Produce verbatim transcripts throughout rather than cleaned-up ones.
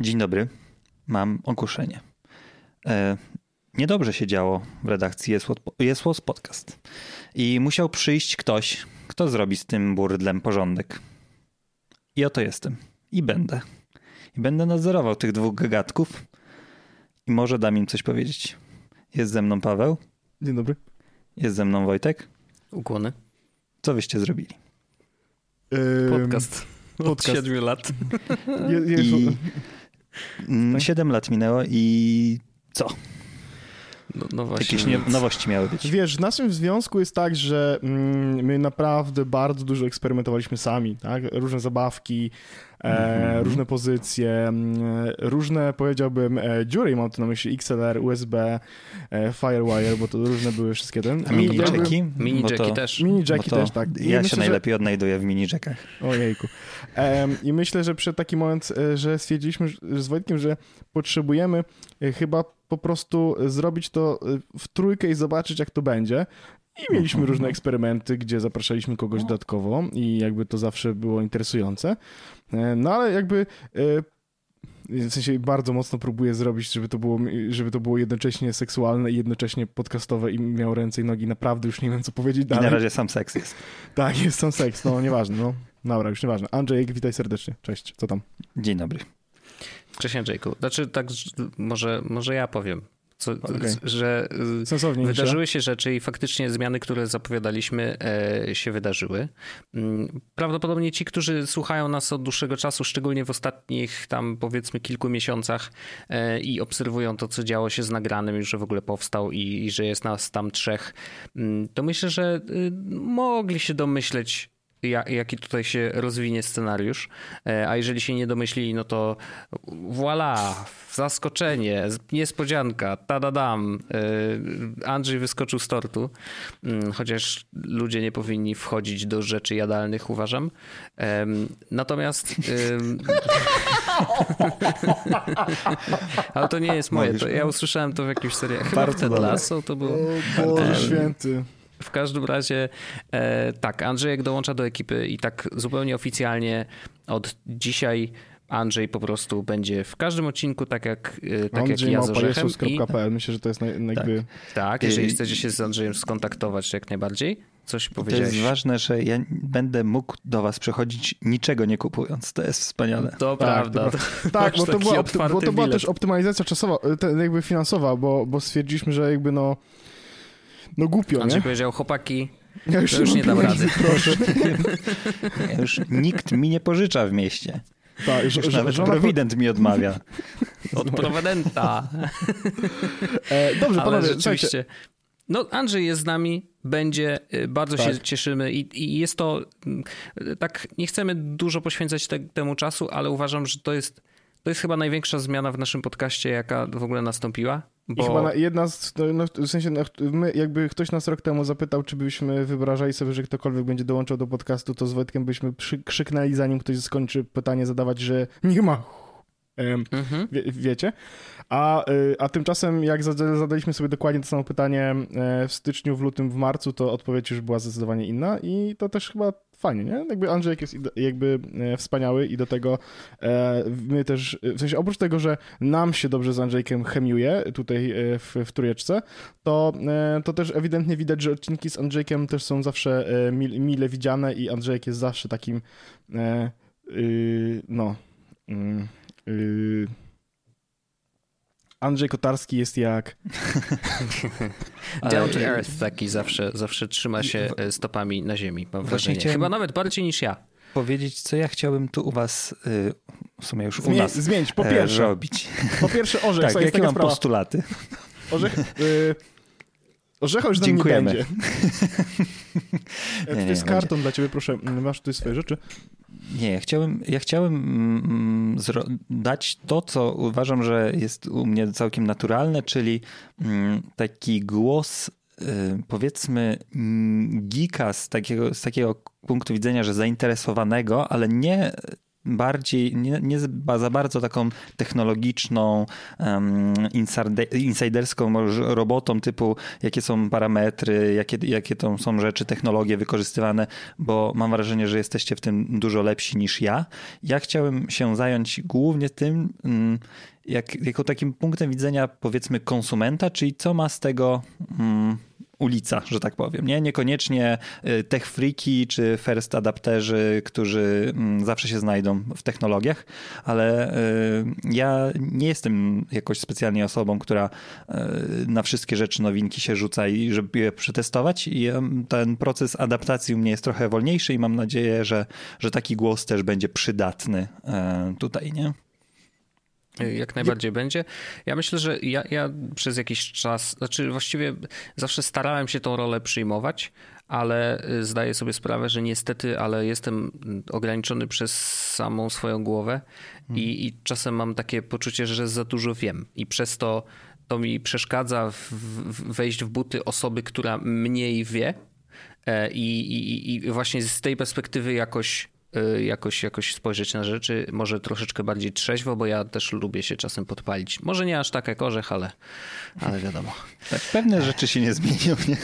Dzień dobry, mam ogłoszenie. E, niedobrze się działo w redakcji YesWas Podcast i musiał przyjść ktoś, kto zrobi z tym burdlem porządek. I oto jestem. I będę. I będę nadzorował tych dwóch gagatków i może dam im coś powiedzieć. Jest ze mną Paweł. Dzień dobry. Jest ze mną Wojtek. Ukłony. Co wyście zrobili? Ehm, podcast. Od siedmiu lat. I... Siedem lat minęło i co? No, no właśnie. Jakieś nowości miały być. Wiesz, w naszym związku jest tak, że my naprawdę bardzo dużo eksperymentowaliśmy sami, tak? Różne zabawki, mm-hmm. e, różne pozycje, różne, powiedziałbym, e, dziury, mam tu na myśli X L R, U S B, e, Firewire, bo to różne były wszystkie ten. A mini jacki? Mini jacki też. Mini jacki też, tak. I ja myślę, się najlepiej że... odnajduję w mini jackach. Ojejku. E, I myślę, że przyszedł taki moment, że stwierdziliśmy z Wojtkiem, że potrzebujemy chyba po prostu zrobić to w trójkę i zobaczyć, jak to będzie. I mieliśmy różne eksperymenty, gdzie zapraszaliśmy kogoś dodatkowo i jakby to zawsze było interesujące. No ale jakby w sensie bardzo mocno próbuję zrobić, żeby to było, żeby to było jednocześnie seksualne i jednocześnie podcastowe i miał ręce i nogi. Naprawdę już nie wiem, co powiedzieć dalej. I na razie sam seks jest. Tak, jest sam seks. No nieważne. No. Dobra, już nieważne. Andrzej, witaj serdecznie. Cześć. Co tam? Dzień dobry. Cześć Andrzejku. Znaczy tak, może, może ja powiem, co, okay. że sensownie wydarzyły się rzeczy i faktycznie zmiany, które zapowiadaliśmy, e, się wydarzyły. Prawdopodobnie ci, którzy słuchają nas od dłuższego czasu, szczególnie w ostatnich tam powiedzmy kilku miesiącach e, i obserwują to, co działo się z nagranym, już że w ogóle powstał i, i że jest nas tam trzech, to myślę, że mogli się domyśleć, jaki tutaj się rozwinie scenariusz, a jeżeli się nie domyślili, no to voilà, zaskoczenie, niespodzianka, ta-da-dam, Andrzej wyskoczył z tortu, chociaż ludzie nie powinni wchodzić do rzeczy jadalnych, uważam. Natomiast... Ale to nie jest moje, to ja usłyszałem to w jakimś serialu. Chyba w Ted Lasso to było... O Boże święty. W każdym razie e, tak, Andrzejek dołącza do ekipy i tak zupełnie oficjalnie od dzisiaj Andrzej po prostu będzie w każdym odcinku, tak jak, e, tak jak ja z Orzechem. I... Myślę, że to jest naj, naj, tak. Jakby... tak, jeżeli I... chcecie się z Andrzejem skontaktować jak najbardziej, coś powiedzieć. To jest ważne, że ja będę mógł do was przychodzić niczego nie kupując. To jest wspaniale. To tak, prawda. To, to, tak, bo to, była, opty- bo to była też optymalizacja czasowa, jakby finansowa, bo, bo stwierdziliśmy, że jakby no No głupio, Andrzej nie? powiedział, chłopaki, ja już, już nie dam rady. Proszę. Ja już nikt mi nie pożycza w mieście. Ta, już, już nawet prowident mi odmawia. Od prowidenta. E, dobrze, ale panowie, rzeczywiście. Czekajcie. No Andrzej jest z nami, będzie, bardzo tak. się cieszymy i, i jest to, tak nie chcemy dużo poświęcać te, temu czasu, ale uważam, że to jest, to jest chyba największa zmiana w naszym podcaście, jaka w ogóle nastąpiła. Bo... I chyba na, jedna z, no, w sensie my, jakby ktoś nas rok temu zapytał, czy byśmy wyobrażali sobie, że ktokolwiek będzie dołączał do podcastu, to z Wojtkiem byśmy przy, krzyknęli, zanim ktoś skończy pytanie zadawać, że nie ma, um, mhm. wie, wiecie. A, a tymczasem jak zadaliśmy sobie dokładnie to samo pytanie w styczniu, w lutym, w marcu, to odpowiedź już była zdecydowanie inna i to też chyba fajnie, nie? Jakby Andrzejek jest jakby wspaniały i do tego my też, w sensie oprócz tego, że nam się dobrze z Andrzejkiem chemiuje tutaj w, w trójeczce, to, to też ewidentnie widać, że odcinki z Andrzejkiem też są zawsze mile, mile widziane i Andrzejek jest zawsze takim yy, no yy, Andrzej Kotarski jest jak... Down to earth taki zawsze, zawsze trzyma się stopami na ziemi, mam wrażenie. Chyba nawet bardziej niż ja. Powiedzieć, co ja chciałbym tu u was, w sumie już Zmie- u nas, zmienić. Po pierwsze, robić. Po pierwsze Orzech, tak, co jest jakie mam sprawa. Postulaty? Orzech... Y- Orzecha już z nami nie będzie. nie, nie, to jest nie, karton będzie. Dla ciebie, proszę, masz tutaj swoje rzeczy. Nie, ja chciałem, ja chciałem mm, zro- dać to, co uważam, że jest u mnie całkiem naturalne, czyli mm, taki głos, y, powiedzmy, geeka z takiego, z takiego punktu widzenia, że zainteresowanego, ale nie bardziej, nie, nie za bardzo taką technologiczną, um, insiderską robotą typu jakie są parametry, jakie, jakie to są rzeczy, technologie wykorzystywane, bo mam wrażenie, że jesteście w tym dużo lepsi niż ja. Ja chciałem się zająć głównie tym, um, jak, jako takim punktem widzenia powiedzmy konsumenta, czyli co ma z tego... Um, ulica, że tak powiem. Nie? Niekoniecznie tech freaki czy first adapterzy, którzy zawsze się znajdą w technologiach, ale ja nie jestem jakoś specjalnie osobą, która na wszystkie rzeczy, nowinki się rzuca i żeby je przetestować. I ten proces adaptacji u mnie jest trochę wolniejszy i mam nadzieję, że, że taki głos też będzie przydatny tutaj, nie? Jak najbardziej będzie. Ja myślę, że ja, ja przez jakiś czas, znaczy właściwie zawsze starałem się tą rolę przyjmować, ale zdaję sobie sprawę, że niestety, ale jestem ograniczony przez samą swoją głowę hmm. i, i czasem mam takie poczucie, że za dużo wiem i przez to to mi przeszkadza w, w wejść w buty osoby, która mniej wie i, i, i właśnie z tej perspektywy jakoś Jakoś, jakoś spojrzeć na rzeczy, może troszeczkę bardziej trzeźwo, bo ja też lubię się czasem podpalić. Może nie aż tak jak Orzech, ale, ale wiadomo. Tak, pewne rzeczy się nie zmienią. Nie?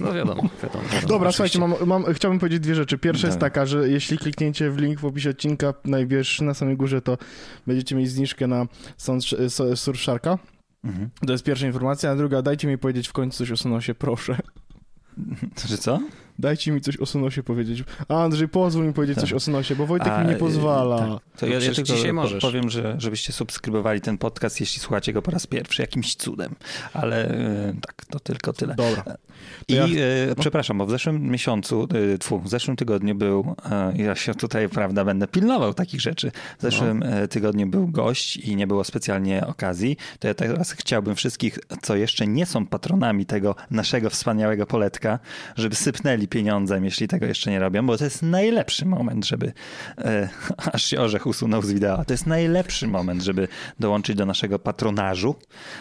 No wiadomo. wiadomo, wiadomo Dobra, oczywiście. Słuchajcie, mam, mam, chciałbym powiedzieć dwie rzeczy. Pierwsza jest taka, że jeśli klikniecie w link w opisie odcinka, najwyższy na samej górze, to będziecie mieć zniżkę na Surfsharka. Mhm. To jest pierwsza informacja. A druga, dajcie mi powiedzieć w końcu coś o Sonosie, proszę. Czy co? Dajcie mi coś o Sonosie powiedzieć. Andrzej, pozwól mi powiedzieć tak. coś o Sonosie, bo Wojtek A, mi nie pozwala. Tak. To ja, ja tylko dzisiaj możesz. powiem, że, żebyście subskrybowali ten podcast, jeśli słuchacie go po raz pierwszy, jakimś cudem. Ale tak, to tylko tyle. Dobra. I ja... e, przepraszam, bo w zeszłym miesiącu, e, tfu, w zeszłym tygodniu był, e, ja się tutaj, prawda, będę pilnował takich rzeczy. W zeszłym no. tygodniu był gość i nie było specjalnie okazji. To ja teraz chciałbym wszystkich, co jeszcze nie są patronami tego naszego wspaniałego poletka, żeby sypnęli pieniądzem, jeśli tego jeszcze nie robią, bo to jest najlepszy moment, żeby e, aż się Orzech usunął z wideo. To jest najlepszy moment, żeby dołączyć do naszego patronażu,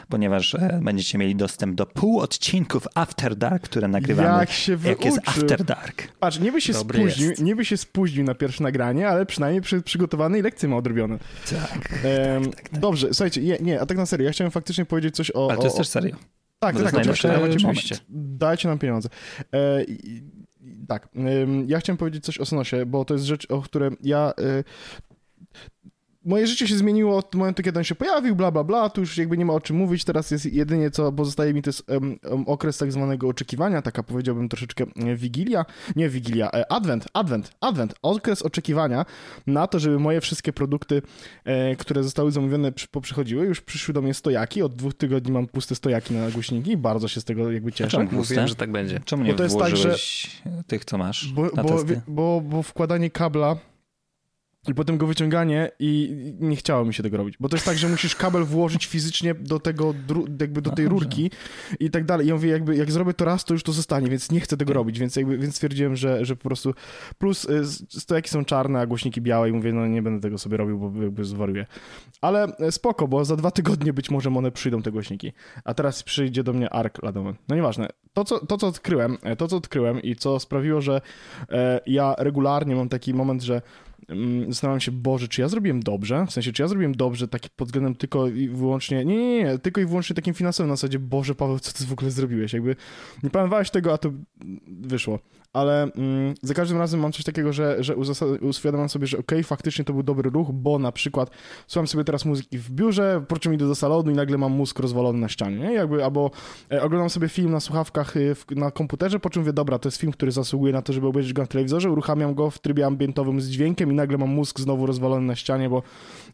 ponieważ e, będziecie mieli dostęp do pół odcinków After Dark, które nagrywamy. Jak się wyuczy. Jak jest After Dark. Patrz, niby się, spóźnił, niby się spóźnił na pierwsze nagranie, ale przynajmniej przy przygotowanej lekcji ma odrobione. Tak, e, tak, tak, tak. Dobrze, słuchajcie, nie, nie, a tak na serio, ja chciałem faktycznie powiedzieć coś o... Ale to jest o, o... też serio. Tak, tak, oczywiście. oczywiście. Dajcie nam pieniądze. E, i, tak, e, ja chciałem powiedzieć coś o Sonosie, bo to jest rzecz, o której ja... E, moje życie się zmieniło od momentu, kiedy on się pojawił, bla, bla, bla, tu już jakby nie ma o czym mówić, teraz jest jedynie co pozostaje mi, to jest um, um, okres tak zwanego oczekiwania, taka powiedziałbym troszeczkę wigilia, nie wigilia, e, adwent, adwent, adwent, okres oczekiwania na to, żeby moje wszystkie produkty, e, które zostały zamówione poprzechodziły, już przyszły do mnie stojaki, od dwóch tygodni mam puste stojaki na głośniki i bardzo się z tego jakby cieszę. Czemu mówiłem, że tak będzie? Czemu nie włożyłeś tak, że... tych, co masz bo, na bo, testy? Bo, bo, bo wkładanie kabla... I potem go wyciąganie i nie chciało mi się tego robić, bo to jest tak, że musisz kabel włożyć fizycznie do tego, jakby do tej rurki i tak dalej. I ja mówię, jakby jak zrobię to raz, to już to zostanie, więc nie chcę tego robić, więc jakby, więc stwierdziłem, że, że po prostu... Plus stojaki są czarne, a głośniki białe i mówię, no nie będę tego sobie robił, bo jakby zwariuję. Ale spoko, bo za dwa tygodnie być może one przyjdą, te głośniki. A teraz przyjdzie do mnie ARK ladowy. No nieważne. To co, to, co odkryłem, to, co odkryłem i co sprawiło, że e, ja regularnie mam taki moment, że zastanawiam się, Boże, czy ja zrobiłem dobrze? W sensie, czy ja zrobiłem dobrze taki pod względem tylko i wyłącznie, nie, nie, nie, tylko i wyłącznie takim finansowym na zasadzie, Boże, Paweł, co ty w ogóle zrobiłeś? Jakby nie planowałeś tego, a to wyszło. Ale mm, za każdym razem mam coś takiego, że, że uświadamiam sobie, że okej, okay, faktycznie to był dobry ruch, bo na przykład słucham sobie teraz muzyki w biurze, po czym idę do salonu i nagle mam mózg rozwalony na ścianie, nie? Jakby, albo e, oglądam sobie film na słuchawkach w, na komputerze, po czym mówię, dobra, to jest film, który zasługuje na to, żeby obejrzeć go na telewizorze, uruchamiam go w trybie ambientowym z dźwiękiem i nagle mam mózg znowu rozwalony na ścianie, bo,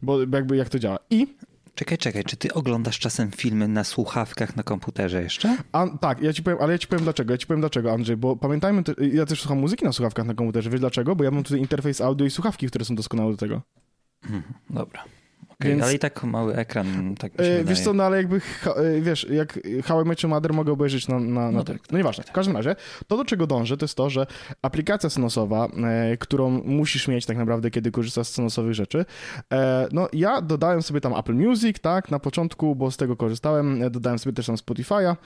bo jakby jak to działa. I... Czekaj, czekaj, czy ty oglądasz czasem filmy na słuchawkach na komputerze jeszcze? A, tak, ja ci powiem, ale ja ci powiem dlaczego, ja ci powiem dlaczego, Andrzej, bo pamiętajmy, te, ja też słucham muzyki na słuchawkach na komputerze, wiesz dlaczego? Bo ja mam tutaj interfejs audio i słuchawki, które są doskonałe do tego. Hmm, dobra. Okay, więc... Ale i tak mały ekran, tak mi się wydaje. Wiesz co, no ale jakby, wiesz, jak How I Met Your Mother mogę obejrzeć na, na, na no tak, tak. No nieważne, w każdym razie, to do czego dążę, to jest to, że aplikacja Sonosowa, e, którą musisz mieć tak naprawdę, kiedy korzystasz z Sonosowych rzeczy, e, no ja dodałem sobie tam Apple Music, tak, na początku, bo z tego korzystałem, dodałem sobie też tam Spotify'a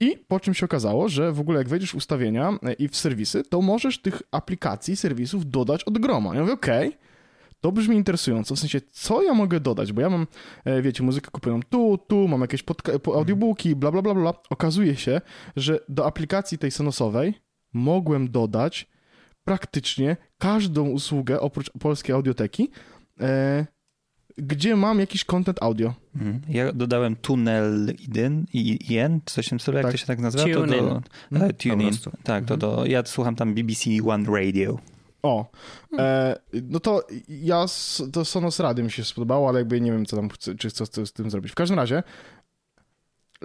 i po czym się okazało, że w ogóle jak wejdziesz w ustawienia i w serwisy, to możesz tych aplikacji, serwisów dodać od groma. Ja mówię, okej. Okay, To brzmi interesująco, w sensie, co ja mogę dodać, bo ja mam, wiecie, muzykę kupuję tu, tu, mam jakieś podca- audiobooki, bla, bla, bla, bla. Okazuje się, że do aplikacji tej Sonosowej mogłem dodać praktycznie każdą usługę, oprócz polskiej audioteki, e, gdzie mam jakiś content audio. Ja dodałem tunel i N, coś w tym stylu, jak tak. to się tak nazywa? TuneIn. Do, do, e, TuneIn, tak, to do, ja słucham tam B B C One Radio. O, e, no to ja, to Sonos Radio mi się spodobało, ale jakby nie wiem, co tam chcę, czy chcę z tym zrobić. W każdym razie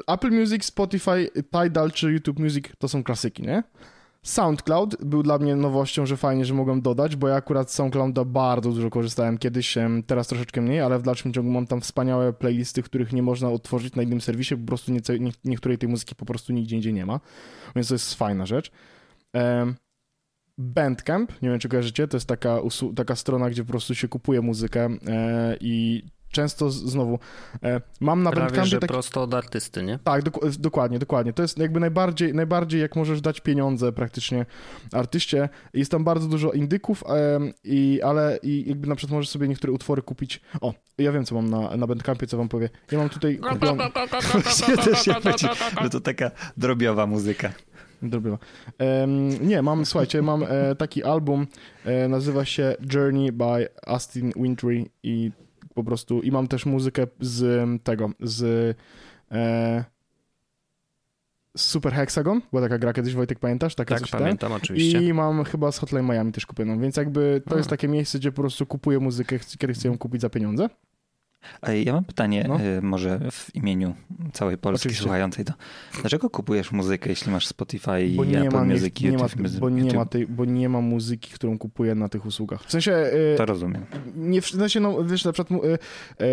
Apple Music, Spotify, Tidal czy YouTube Music to są klasyki, nie? SoundCloud był dla mnie nowością, że fajnie, że mogłem dodać, bo ja akurat z SoundClouda bardzo dużo korzystałem kiedyś, teraz troszeczkę mniej, ale w dalszym ciągu mam tam wspaniałe playlisty, których nie można otworzyć na innym serwisie, po prostu nie, nie, niektórej tej muzyki po prostu nigdzie indziej nie ma, więc to jest fajna rzecz. E, Bandcamp, nie wiem czy kojarzycie, to jest taka, usu- taka strona, gdzie po prostu się kupuje muzykę e, i często z- znowu e, mam na Prawie, Bandcampie... Prawie, tak... prosto od artysty, nie? Tak, do- dokładnie, dokładnie. To jest jakby najbardziej, najbardziej jak możesz dać pieniądze praktycznie artyście. Jest tam bardzo dużo indyków, e, i, ale i jakby na przykład możesz sobie niektóre utwory kupić... O, ja wiem co mam na, na Bandcampie, co wam powiem. Ja mam tutaj... Kupiłam... Właśnie też ja powiedziałem, że to taka drobiowa muzyka. Drobiła. Um, nie, mam, słuchajcie, mam e, taki album, e, nazywa się Journey by Austin Wintry i po prostu, i mam też muzykę z tego, z e, Super Hexagon, była taka gra kiedyś, Wojtek, pamiętasz? Taka tak, pamiętam, ten. Oczywiście. I mam chyba z Hotline Miami też kupioną, więc jakby to hmm. jest takie miejsce, gdzie po prostu kupuję muzykę, kiedy chcę ją kupić za pieniądze. Ja mam pytanie, no. y, może w imieniu całej Polski Oczywiście. słuchającej to. Dlaczego kupujesz muzykę, jeśli masz Spotify i Apple Music? Nie, nie ma, bo, nie ma tej, bo nie ma muzyki, którą kupuję na tych usługach. W sensie... Y, to rozumiem. Nie, w sensie, no wiesz, na przykład y, y,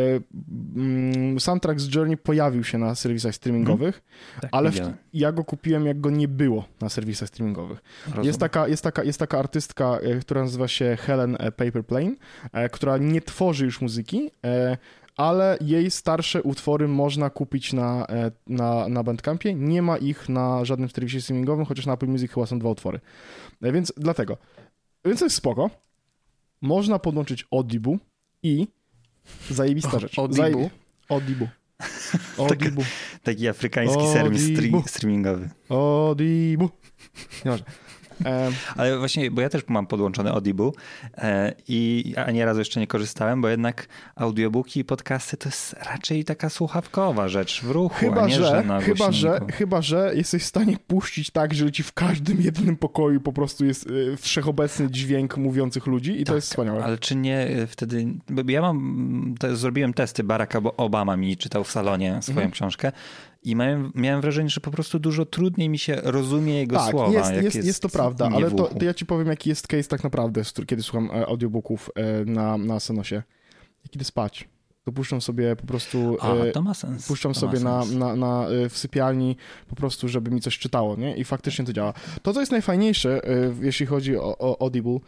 y, soundtrack z Journey pojawił się na serwisach streamingowych, hmm. tak, ale w, ja go kupiłem, jak go nie było na serwisach streamingowych. Jest taka, jest, taka, jest taka artystka, która nazywa się Helen Paperplane, y, która nie tworzy już muzyki, y, ale jej starsze utwory można kupić na, na, na Bandcampie. Nie ma ich na żadnym serwisie streamingowym, chociaż na Apple Music chyba są dwa utwory. Więc dlatego. Więc to jest spoko. Można podłączyć OdiBu i zajebista rzecz. OdiBu? OdiBu. OdiBu. Taki afrykański serwis streamingowy. OdiBu. Nieważne. Ale właśnie, bo ja też mam podłączone Audible i ani razu jeszcze nie korzystałem, bo jednak audiobooki i podcasty to jest raczej taka słuchawkowa rzecz w ruchu, chyba, a nie, że, że na chyba że, chyba, że jesteś w stanie puścić tak, że ci w każdym jednym pokoju po prostu jest wszechobecny dźwięk mówiących ludzi i tak, to jest wspaniałe. Ale czy nie wtedy... Bo ja mam... Zrobiłem testy, Baracka Obama mi czytał w salonie swoją mhm. książkę. I miałem, miałem wrażenie, że po prostu dużo trudniej mi się rozumie jego tak, słowa. Jest, jak jest, jest, jest to prawda, ale to, to ja ci powiem, jaki jest case tak naprawdę, kiedy słucham audiobooków na, na Sonosie. I kiedy spać. To puszczam sobie po prostu... A, to ma sens. Puszczam to sobie na, na, na, w sypialni po prostu, żeby mi coś czytało, nie? I faktycznie to działa. To, co jest najfajniejsze, jeśli chodzi o, o Audible,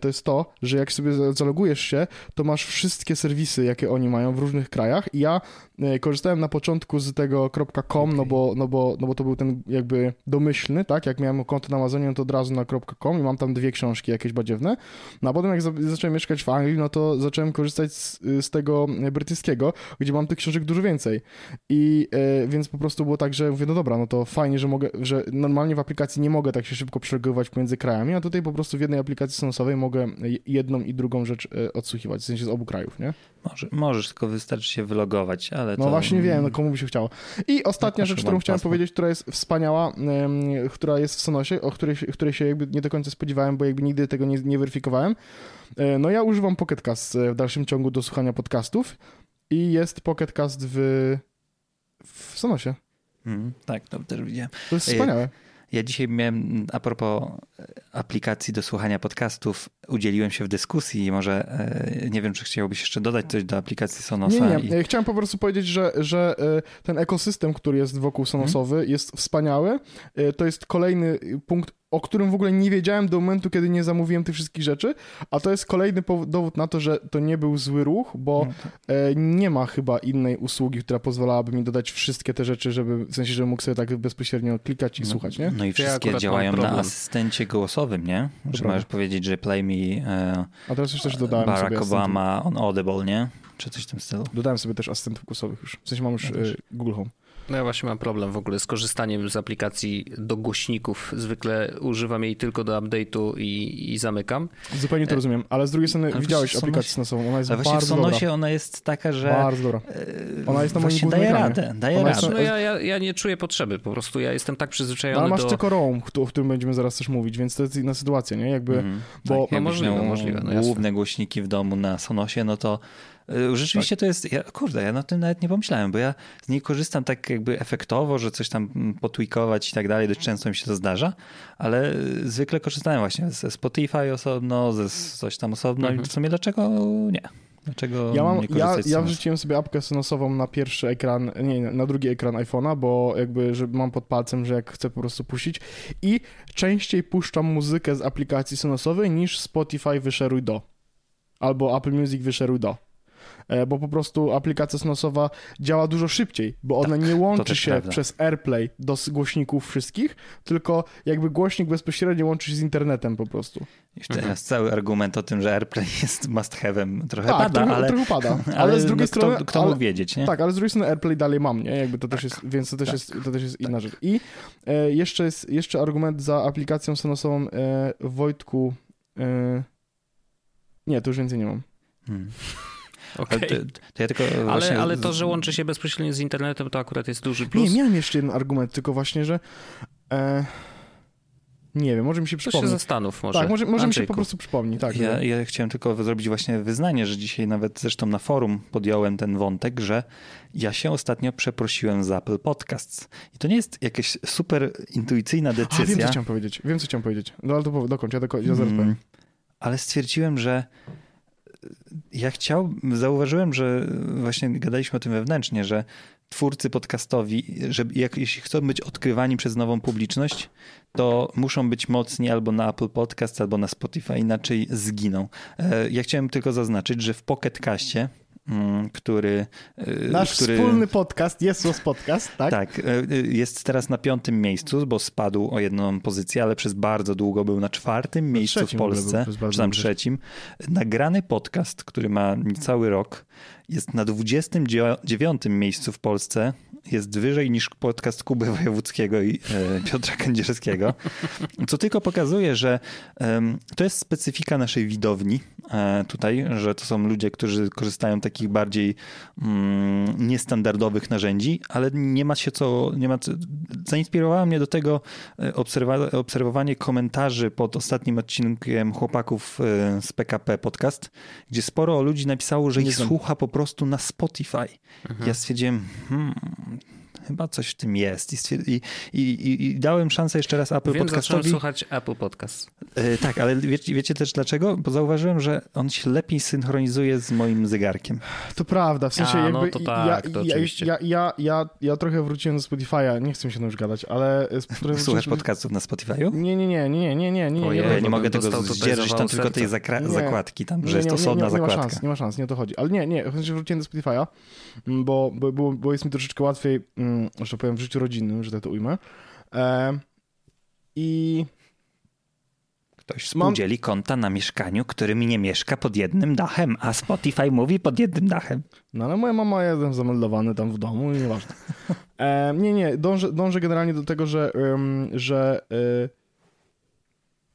to jest to, że jak sobie zalogujesz się, to masz wszystkie serwisy, jakie oni mają w różnych krajach. I ja korzystałem na początku z tego .com, okay. no, bo, no, bo, no bo to był ten jakby domyślny, tak? Jak miałem konto na Amazonie, to od razu na .com i mam tam dwie książki jakieś badziewne. No a potem jak zacząłem mieszkać w Anglii, no to zacząłem korzystać z, z tego... brytyjskiego, gdzie mam tych książek dużo więcej. I e, więc po prostu było tak, że mówię, no dobra, no to fajnie, że mogę, że normalnie w aplikacji nie mogę tak się szybko przelogowywać pomiędzy krajami, a tutaj po prostu w jednej aplikacji Sonosowej mogę jedną i drugą rzecz odsłuchiwać, w sensie z obu krajów, nie? Może, możesz, tylko wystarczy się wylogować, ale to... No właśnie wiem, no komu by się chciało. I ostatnia rzecz, którą chciałem powiedzieć, która jest wspaniała, um, która jest w Sonosie, o której, której się jakby nie do końca spodziewałem, bo jakby nigdy tego nie, nie weryfikowałem. No ja używam Pocket Cast w dalszym ciągu do słuchania podcastów i jest Pocket Cast w, w Sonosie. Mm, tak, to też widziałem. To jest wspaniałe. Ja dzisiaj miałem, a propos aplikacji do słuchania podcastów, udzieliłem się w dyskusji i może nie wiem, czy chciałbyś jeszcze dodać coś do aplikacji Sonosa. Nie, nie. I... Chciałem po prostu powiedzieć, że, że ten ekosystem, który jest wokół Sonosowy hmm? jest wspaniały. To jest kolejny punkt, o którym w ogóle nie wiedziałem do momentu, kiedy nie zamówiłem tych wszystkich rzeczy, a to jest kolejny dowód na to, że to nie był zły ruch, bo no tak. nie ma chyba innej usługi, która pozwalałaby mi dodać wszystkie te rzeczy, żeby w sensie, żebym mógł sobie tak bezpośrednio klikać i no, słuchać, nie? No i wszystkie ja działają na asystencie głosowym, nie? Że możesz powiedzieć, że play me i e, a teraz już też dodałem Barack sobie Obama on Audible, nie? Czy coś w tym stylu. Dodałem sobie też asystentów głosowych już. W sensie mam już ja e, Google Home. No ja właśnie mam problem w ogóle z korzystaniem z aplikacji do głośników. Zwykle używam jej tylko do update'u i, i zamykam. Zupełnie to rozumiem, ale z drugiej strony ale widziałeś aplikację Sonosową, ona jest bardzo dobra. W Sonosie ona jest taka, że... Bardzo dobra. Ona jest na moim głównym daje ekranie. Radę, daje ona radę. Jest... No ja, ja, ja nie czuję potrzeby, po prostu ja jestem tak przyzwyczajony do... Ale masz do... tylko Roam, o którym będziemy zaraz też mówić, więc to jest inna sytuacja, nie? Jakby, mm, bo... Tak, no możliwe, no, możliwe. No, główne głośniki w domu na Sonosie, no to... Rzeczywiście tak. To jest, ja, kurde, ja na tym nawet nie pomyślałem, bo ja z niej korzystam tak jakby efektowo, że coś tam potwikować i tak dalej, dość często mi się to zdarza, ale zwykle korzystałem właśnie ze Spotify osobno, ze coś tam osobno mhm. i w sumie dlaczego nie? Dlaczego ja mam, nie korzystać ja, ja wrzuciłem sobie apkę Sonosową na pierwszy ekran, nie, na drugi ekran iPhone'a, bo jakby że mam pod palcem, że jak chcę po prostu puścić i częściej puszczam muzykę z aplikacji Sonosowej niż Spotify wyszeruj do, albo Apple Music wyszeruj do. Bo po prostu aplikacja Sonosowa działa dużo szybciej, bo ona tak, nie łączy się prawda. Przez AirPlay do głośników wszystkich, tylko jakby głośnik bezpośrednio łączy się z internetem po prostu. I teraz mhm. cały argument o tym, że AirPlay jest must have'em trochę tak, pada, trochę, ale... trochę pada, ale, ale z drugiej no, strony... Kto, kto ale, mógł wiedzieć, nie? Tak, ale z drugiej strony AirPlay dalej mam, nie? Jakby to tak, też jest, więc to też, tak, jest, to też jest inna tak. rzecz. I e, jeszcze jest jeszcze argument za aplikacją Sonosową e, Wojtku... E, nie, to już więcej nie mam. Hmm. Okay. To, to ja tylko właśnie... ale, ale to, że łączy się bezpośrednio z internetem, to akurat jest duży plus. Nie, miałem jeszcze jeden argument, tylko właśnie, że... E... Nie wiem, może mi się przypomni. To się zastanów może. Tak, może, może mi się po prostu przypomni. Tak, ja, ja chciałem tylko zrobić właśnie wyznanie, że dzisiaj nawet zresztą na forum podjąłem ten wątek, że ja się ostatnio przeprosiłem za Apple Podcasts. I to nie jest jakaś super intuicyjna decyzja. A, wiem, co chciałem powiedzieć. Wiem, co chciałem powiedzieć. No ale to dokończ, ja, doko- ja zaraz powiem. Hmm, ale stwierdziłem, że... Ja chciałbym, zauważyłem, że właśnie gadaliśmy o tym wewnętrznie, że twórcy podcastowi, że jak, jeśli chcą być odkrywani przez nową publiczność, to muszą być mocni albo na Apple Podcast, albo na Spotify, inaczej zginą. Ja chciałem tylko zaznaczyć, że w Pocket Castie, który... Nasz który, wspólny podcast, YesWas Podcast, tak? Tak, jest teraz na piątym miejscu, bo spadł o jedną pozycję, ale przez bardzo długo był na czwartym na miejscu w Polsce, czy tam trzecim. Nagrany podcast, który ma niecały rok, jest na dwudziestym dziewiątym miejscu w Polsce, jest wyżej niż podcast Kuby Wojewódzkiego i e, Piotra Kędzierskiego, co tylko pokazuje, że e, to jest specyfika naszej widowni e, tutaj, że to są ludzie, którzy korzystają takich bardziej mm, niestandardowych narzędzi, ale nie ma się co... Nie ma co zainspirowało mnie do tego obserwa- obserwowanie komentarzy pod ostatnim odcinkiem Chłopaków e, z P K P Podcast, gdzie sporo ludzi napisało, że ich słucha po prostu na Spotify. Mhm. Ja stwierdziłem... Hmm, chyba coś w tym jest. I, stwierd- i, i, i dałem szansę jeszcze raz Apple Wiem, Podcastowi. Zacząłem słuchać Apple Podcast. Yy, tak, ale wie, wiecie też dlaczego? Bo zauważyłem, że on się lepiej synchronizuje z moim zegarkiem. To prawda. W sensie A, jakby... No to tak, ja, to ja, oczywiście. Ja, ja, ja, ja trochę wróciłem do Spotify'a. Nie chcę się tam już gadać, ale... Słuchasz do... podcastów na Spotify'u? Nie, nie, nie, nie, nie, nie. nie, Ojej, nie, ja nie mogę tego zdzierżyć, tam tylko tej zakra- nie, zakładki, tam, że nie, jest osobna nie, nie, nie, nie zakładka. Ma szans, nie ma szans, nie o to chodzi. Ale nie, nie, w sensie wróciłem do Spotify'a, bo, bo, bo, bo jest mi troszeczkę łatwiej... że powiem, w życiu rodzinnym, że tak to ujmę. E, I... Ktoś współdzieli mam... konta na mieszkaniu, którym nie mieszka pod jednym dachem, a Spotify mówi pod jednym dachem. No ale moja mama, ja jestem zameldowany tam w domu i nieważne. E, nie, nie, dążę, dążę generalnie do tego, że, um, że y,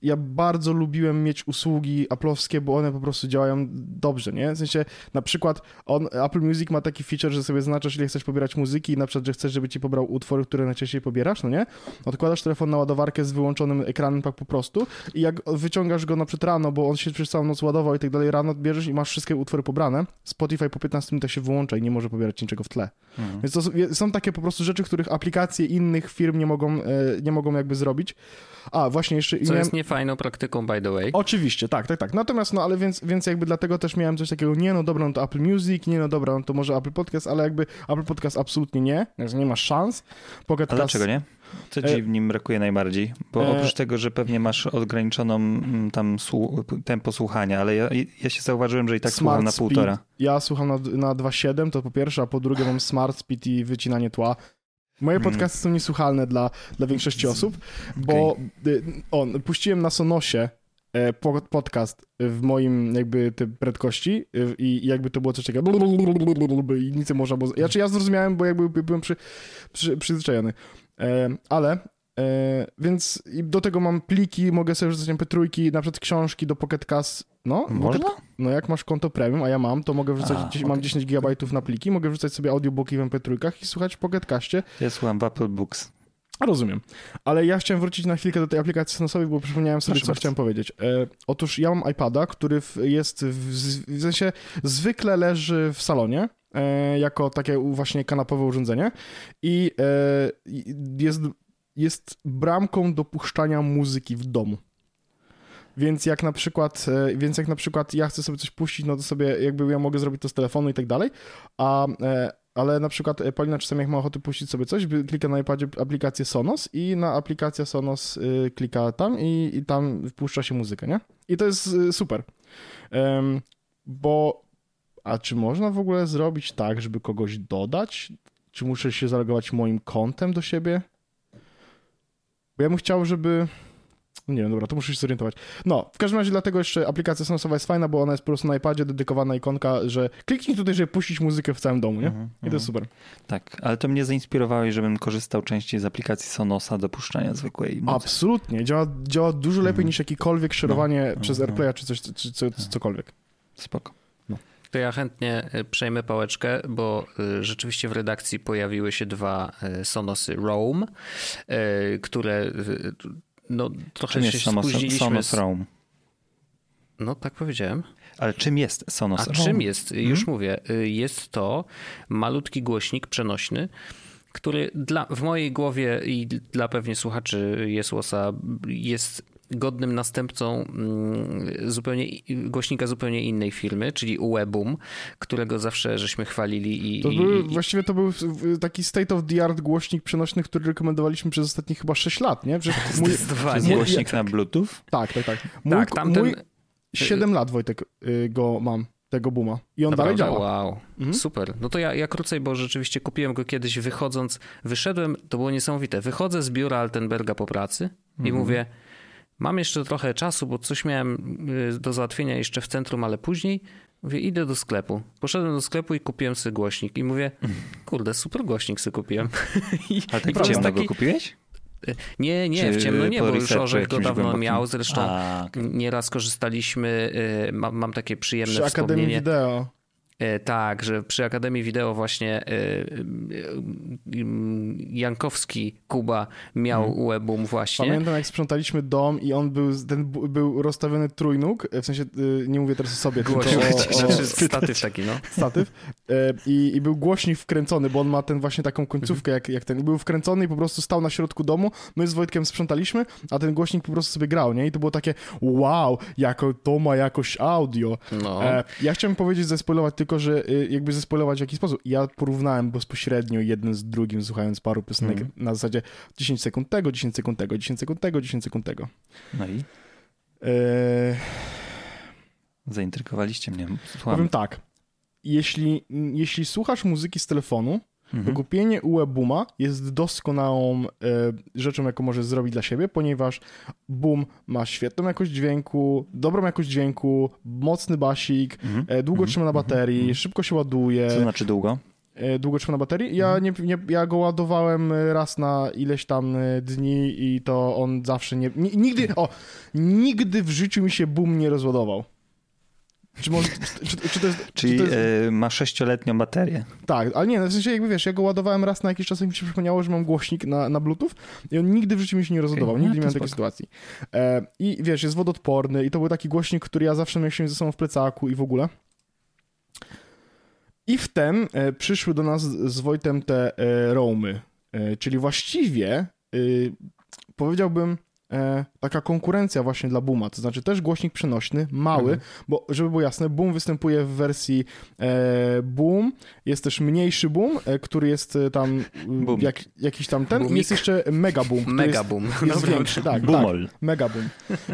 ja bardzo lubiłem mieć usługi Apple'owskie, bo one po prostu działają dobrze, nie? W sensie, na przykład on, Apple Music ma taki feature, że sobie zaznaczasz, ile chcesz pobierać muzyki i na przykład, że chcesz, żeby ci pobrał utwory, które najczęściej pobierasz, no nie? Odkładasz telefon na ładowarkę z wyłączonym ekranem tak po prostu i jak wyciągasz go na przykład rano, bo on się przez całą noc ładował i tak dalej, rano bierzesz i masz wszystkie utwory pobrane, Spotify po piętnastu minutach się wyłącza i nie może pobierać niczego w tle. Mhm. Więc to są, są takie po prostu rzeczy, których aplikacje innych firm nie mogą, nie mogą jakby zrobić. A, właśnie jeszcze... Co jest nie... fajną praktyką, by the way. Oczywiście, tak, tak, tak. Natomiast, no ale więc, więc jakby dlatego też miałem coś takiego, nie no dobra, no to Apple Music, nie no dobra, no to może Apple Podcast, ale jakby Apple Podcast absolutnie nie, nie ma szans. Pocket Cast... dlaczego nie? Co ci w nim brakuje najbardziej? Bo oprócz tego, że pewnie masz ograniczoną tam su- tempo słuchania, ale ja, ja się zauważyłem, że i tak smart słucham na speed. Półtora. Ja słucham na, na dwa przecinek siedem, to po pierwsze, a po drugie mam smart speed i wycinanie tła. Moje podcasty są niesłuchalne dla, dla większości osób, bo okay. on, puściłem na Sonosie podcast w moim jakby te prędkości i jakby to było coś takiego i nic nie można było... Ja, czy ja zrozumiałem, bo jakby byłem przy, przy, przyzwyczajony. Ale... Więc do tego mam pliki, mogę sobie wrzucać em pe trzy, na przykład książki do Pocket Cast. No, można? No jak masz konto premium, a ja mam, to mogę wrzucać, a, dziesięć, okay. Mam dziesięć gigabajtów na pliki, mogę wrzucać sobie audiobooki w em pe trzy i słuchać w Pocket Castie. Ja słucham w Apple Books. Rozumiem, ale ja chciałem wrócić na chwilkę do tej aplikacji Sonosowej, bo przypomniałem sobie, Proszę co bardzo. Chciałem powiedzieć. E, otóż ja mam iPada, który jest w, w sensie zwykle leży w salonie, e, jako takie właśnie kanapowe urządzenie i e, jest... jest bramką do puszczania muzyki w domu. Więc jak na przykład, więc jak na przykład ja chcę sobie coś puścić, no to sobie jakby ja mogę zrobić to z telefonu i tak dalej, a, ale na przykład Paulina czasem jak ma ochotę puścić sobie coś, klika na iPadzie aplikację Sonos i na aplikację Sonos klika tam i, i tam wpuszcza się muzykę, nie? I to jest super. Um, bo a czy można w ogóle zrobić tak, żeby kogoś dodać? Czy muszę się zalogować moim kontem do siebie? Bo ja bym chciał, żeby... Nie wiem, dobra, to muszę się zorientować. No, w każdym razie dlatego jeszcze aplikacja Sonosowa jest fajna, bo ona jest po prostu na iPadzie dedykowana ikonka, że kliknij tutaj, żeby puścić muzykę w całym domu, nie? Mm-hmm. I to jest super. Tak, ale to mnie zainspirowałeś, żebym korzystał częściej z aplikacji Sonosa do puszczania zwykłej muzyki. Absolutnie, działa, działa dużo lepiej mm-hmm. niż jakiekolwiek szerowanie no. przez AirPlaya czy coś, czy co, tak. cokolwiek. Spoko. No. To ja chętnie przejmę pałeczkę, bo rzeczywiście w redakcji pojawiły się dwa Sonosy Roam, które no trochę czym się jest spóźniliśmy. Sonos Roam? No tak powiedziałem. Ale czym jest Sonos Roam? A czym jest? Już hmm? mówię. Jest to malutki głośnik przenośny, który dla, w mojej głowie i dla pewnie słuchaczy YesWasa jest... godnym następcą zupełnie, głośnika zupełnie innej firmy, czyli U E Boom, którego zawsze żeśmy chwalili. I, to był, i, właściwie to był taki state of the art głośnik przenośny, który rekomendowaliśmy przez ostatnich chyba sześć lat, nie? Mój, zdecydowanie. Głośnik ja, tak. na Bluetooth? Tak, tak, tak. Mój, tak tamten... mój siedem lat, Wojtek, go mam. Tego Booma. I on Naprawdę? dalej działa. Wow, mhm. super. No to ja, ja krócej, bo rzeczywiście kupiłem go kiedyś wychodząc. Wyszedłem, to było niesamowite. Wychodzę z biura Altenberga po pracy mhm. i mówię... Mam jeszcze trochę czasu, bo coś miałem do załatwienia jeszcze w centrum, ale później mówię, idę do sklepu. Poszedłem do sklepu i kupiłem sobie głośnik. I mówię, kurde, super głośnik sobie kupiłem. A ty w ciemno taki... go kupiłeś? Nie, nie, Czy w ciemno nie, bo już Orzech go dawno głębokim? miał. Zresztą A, okay. nieraz korzystaliśmy, mam, mam takie przyjemne Przy wspomnienie. Akademii Wideo. Tak, że przy Akademii Wideo właśnie Jankowski Kuba miał hmm. U E Boom właśnie. Pamiętam jak sprzątaliśmy dom i on był, ten był rozstawiony trójnóg, w sensie nie mówię teraz o sobie, tylko o, o... statyw taki, no. Statyw. I, I był głośnik wkręcony, bo on ma ten właśnie taką końcówkę jak, jak ten. I był wkręcony i po prostu stał na środku domu. My z Wojtkiem sprzątaliśmy, a ten głośnik po prostu sobie grał, nie? I to było takie wow, jako to ma jakość audio. No. Ja chciałem powiedzieć, zespoilować tylko, że jakby zespoilować w jakiś sposób. Ja porównałem bezpośrednio jeden z drugim, słuchając paru piosenek mm. na zasadzie dziesięć sekund tego, dziesięć sekund tego, dziesięć sekund tego, dziesięć sekund tego. No i? E... Zaintrygowaliście mnie. Słuchamy. Powiem tak. Jeśli, jeśli słuchasz muzyki z telefonu, mm-hmm. to kupienie U E Booma jest doskonałą e, rzeczą, jaką możesz zrobić dla siebie, ponieważ Boom ma świetną jakość dźwięku, dobrą jakość dźwięku, mocny basik, mm-hmm. e, długo mm-hmm. trzyma na baterii, mm-hmm. szybko się ładuje. Co to znaczy długo? E, długo trzyma na baterii? Ja, mm-hmm. nie, nie, ja go ładowałem raz na ileś tam dni i to on zawsze nie... nie nigdy, o, nigdy w życiu mi się Boom nie rozładował. Czy może, czy, czy to jest, Czyli czy to jest... yy, ma sześcioletnią baterię. Tak, ale nie, no w sensie jakby wiesz, ja go ładowałem raz na jakiś czas i mi się przypomniało, że mam głośnik na, na Bluetooth i on nigdy w życiu mi się nie rozładował, okay, nigdy nie miałem spoko. takiej sytuacji. E, I wiesz, jest wodoodporny i to był taki głośnik, który ja zawsze miałem ze sobą w plecaku i w ogóle. I wtem e, przyszły do nas z Wojtem te e, roamy, e, czyli właściwie e, powiedziałbym... taka konkurencja właśnie dla Booma, to znaczy też głośnik przenośny, mały, mhm. bo żeby było jasne, Boom występuje w wersji e, Boom, jest też mniejszy Boom, e, który jest tam boom. Jak, jakiś tam ten, Boomik. Jest jeszcze Mega Boom, który mega jest, boom. jest większy, tak, Boomol. tak, Mega Boom.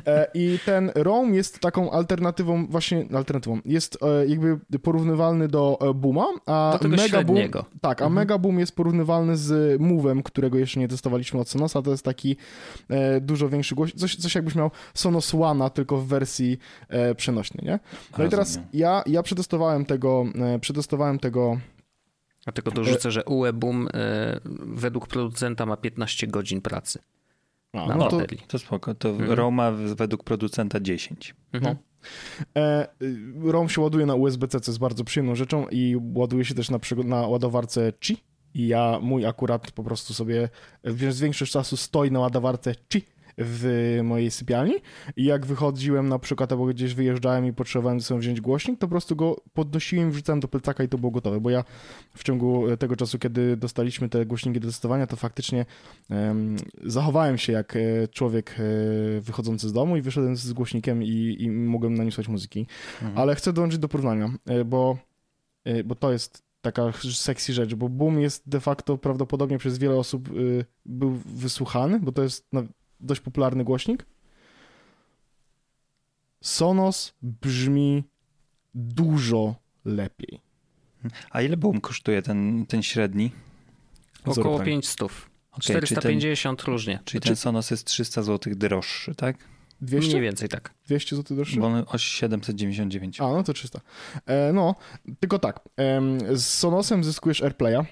E, I ten Roam jest taką alternatywą, właśnie alternatywą, jest e, jakby porównywalny do e, Booma, a do Mega Boom, tak, a mhm. Mega Boom jest porównywalny z Move'em, którego jeszcze nie testowaliśmy od Sonosa, to jest taki e, dużo większy głośnik, coś, coś jakbyś miał Sonos One'a, tylko w wersji e, przenośnej, nie? No Rozumiem. I teraz ja, ja przetestowałem tego, e, przetestowałem tego... A tylko dorzucę, e... że U E Boom e, według producenta ma piętnaście godzin pracy. A, na no to, to spoko, to mhm. Roma według producenta dziesięć. Mhm. No. E, ROM się ładuje na U S B C, co jest bardzo przyjemną rzeczą i ładuje się też na, na ładowarce Qi i ja, mój akurat po prostu sobie z większość czasu stoi na ładowarce Qi w mojej sypialni i jak wychodziłem na przykład albo gdzieś wyjeżdżałem i potrzebowałem sobie wziąć głośnik, to po prostu go podnosiłem, wrzucałem do plecaka i to było gotowe, bo ja w ciągu tego czasu, kiedy dostaliśmy te głośniki do testowania, to faktycznie um, zachowałem się jak człowiek wychodzący z domu i wyszedłem z głośnikiem i, i mogłem na nim słuchać muzyki, mhm. ale chcę dołączyć do porównania, bo, bo to jest taka sexy rzecz, bo Boom jest de facto prawdopodobnie przez wiele osób był wysłuchany, bo to jest... No, dość popularny głośnik. Sonos brzmi dużo lepiej. A ile Boom kosztuje ten, ten średni? Około pięćset. Okay, czterysta pięćdziesiąt ten, różnie. Czyli ten Sonos jest trzysta złotych droższy, tak? dwieście? Mniej więcej tak. dwieście złotych droższy? Bo on o siedemset dziewięćdziesiąt dziewięć. A, no to trzysta. E, no, tylko tak. E, z Sonosem zyskujesz AirPlaya.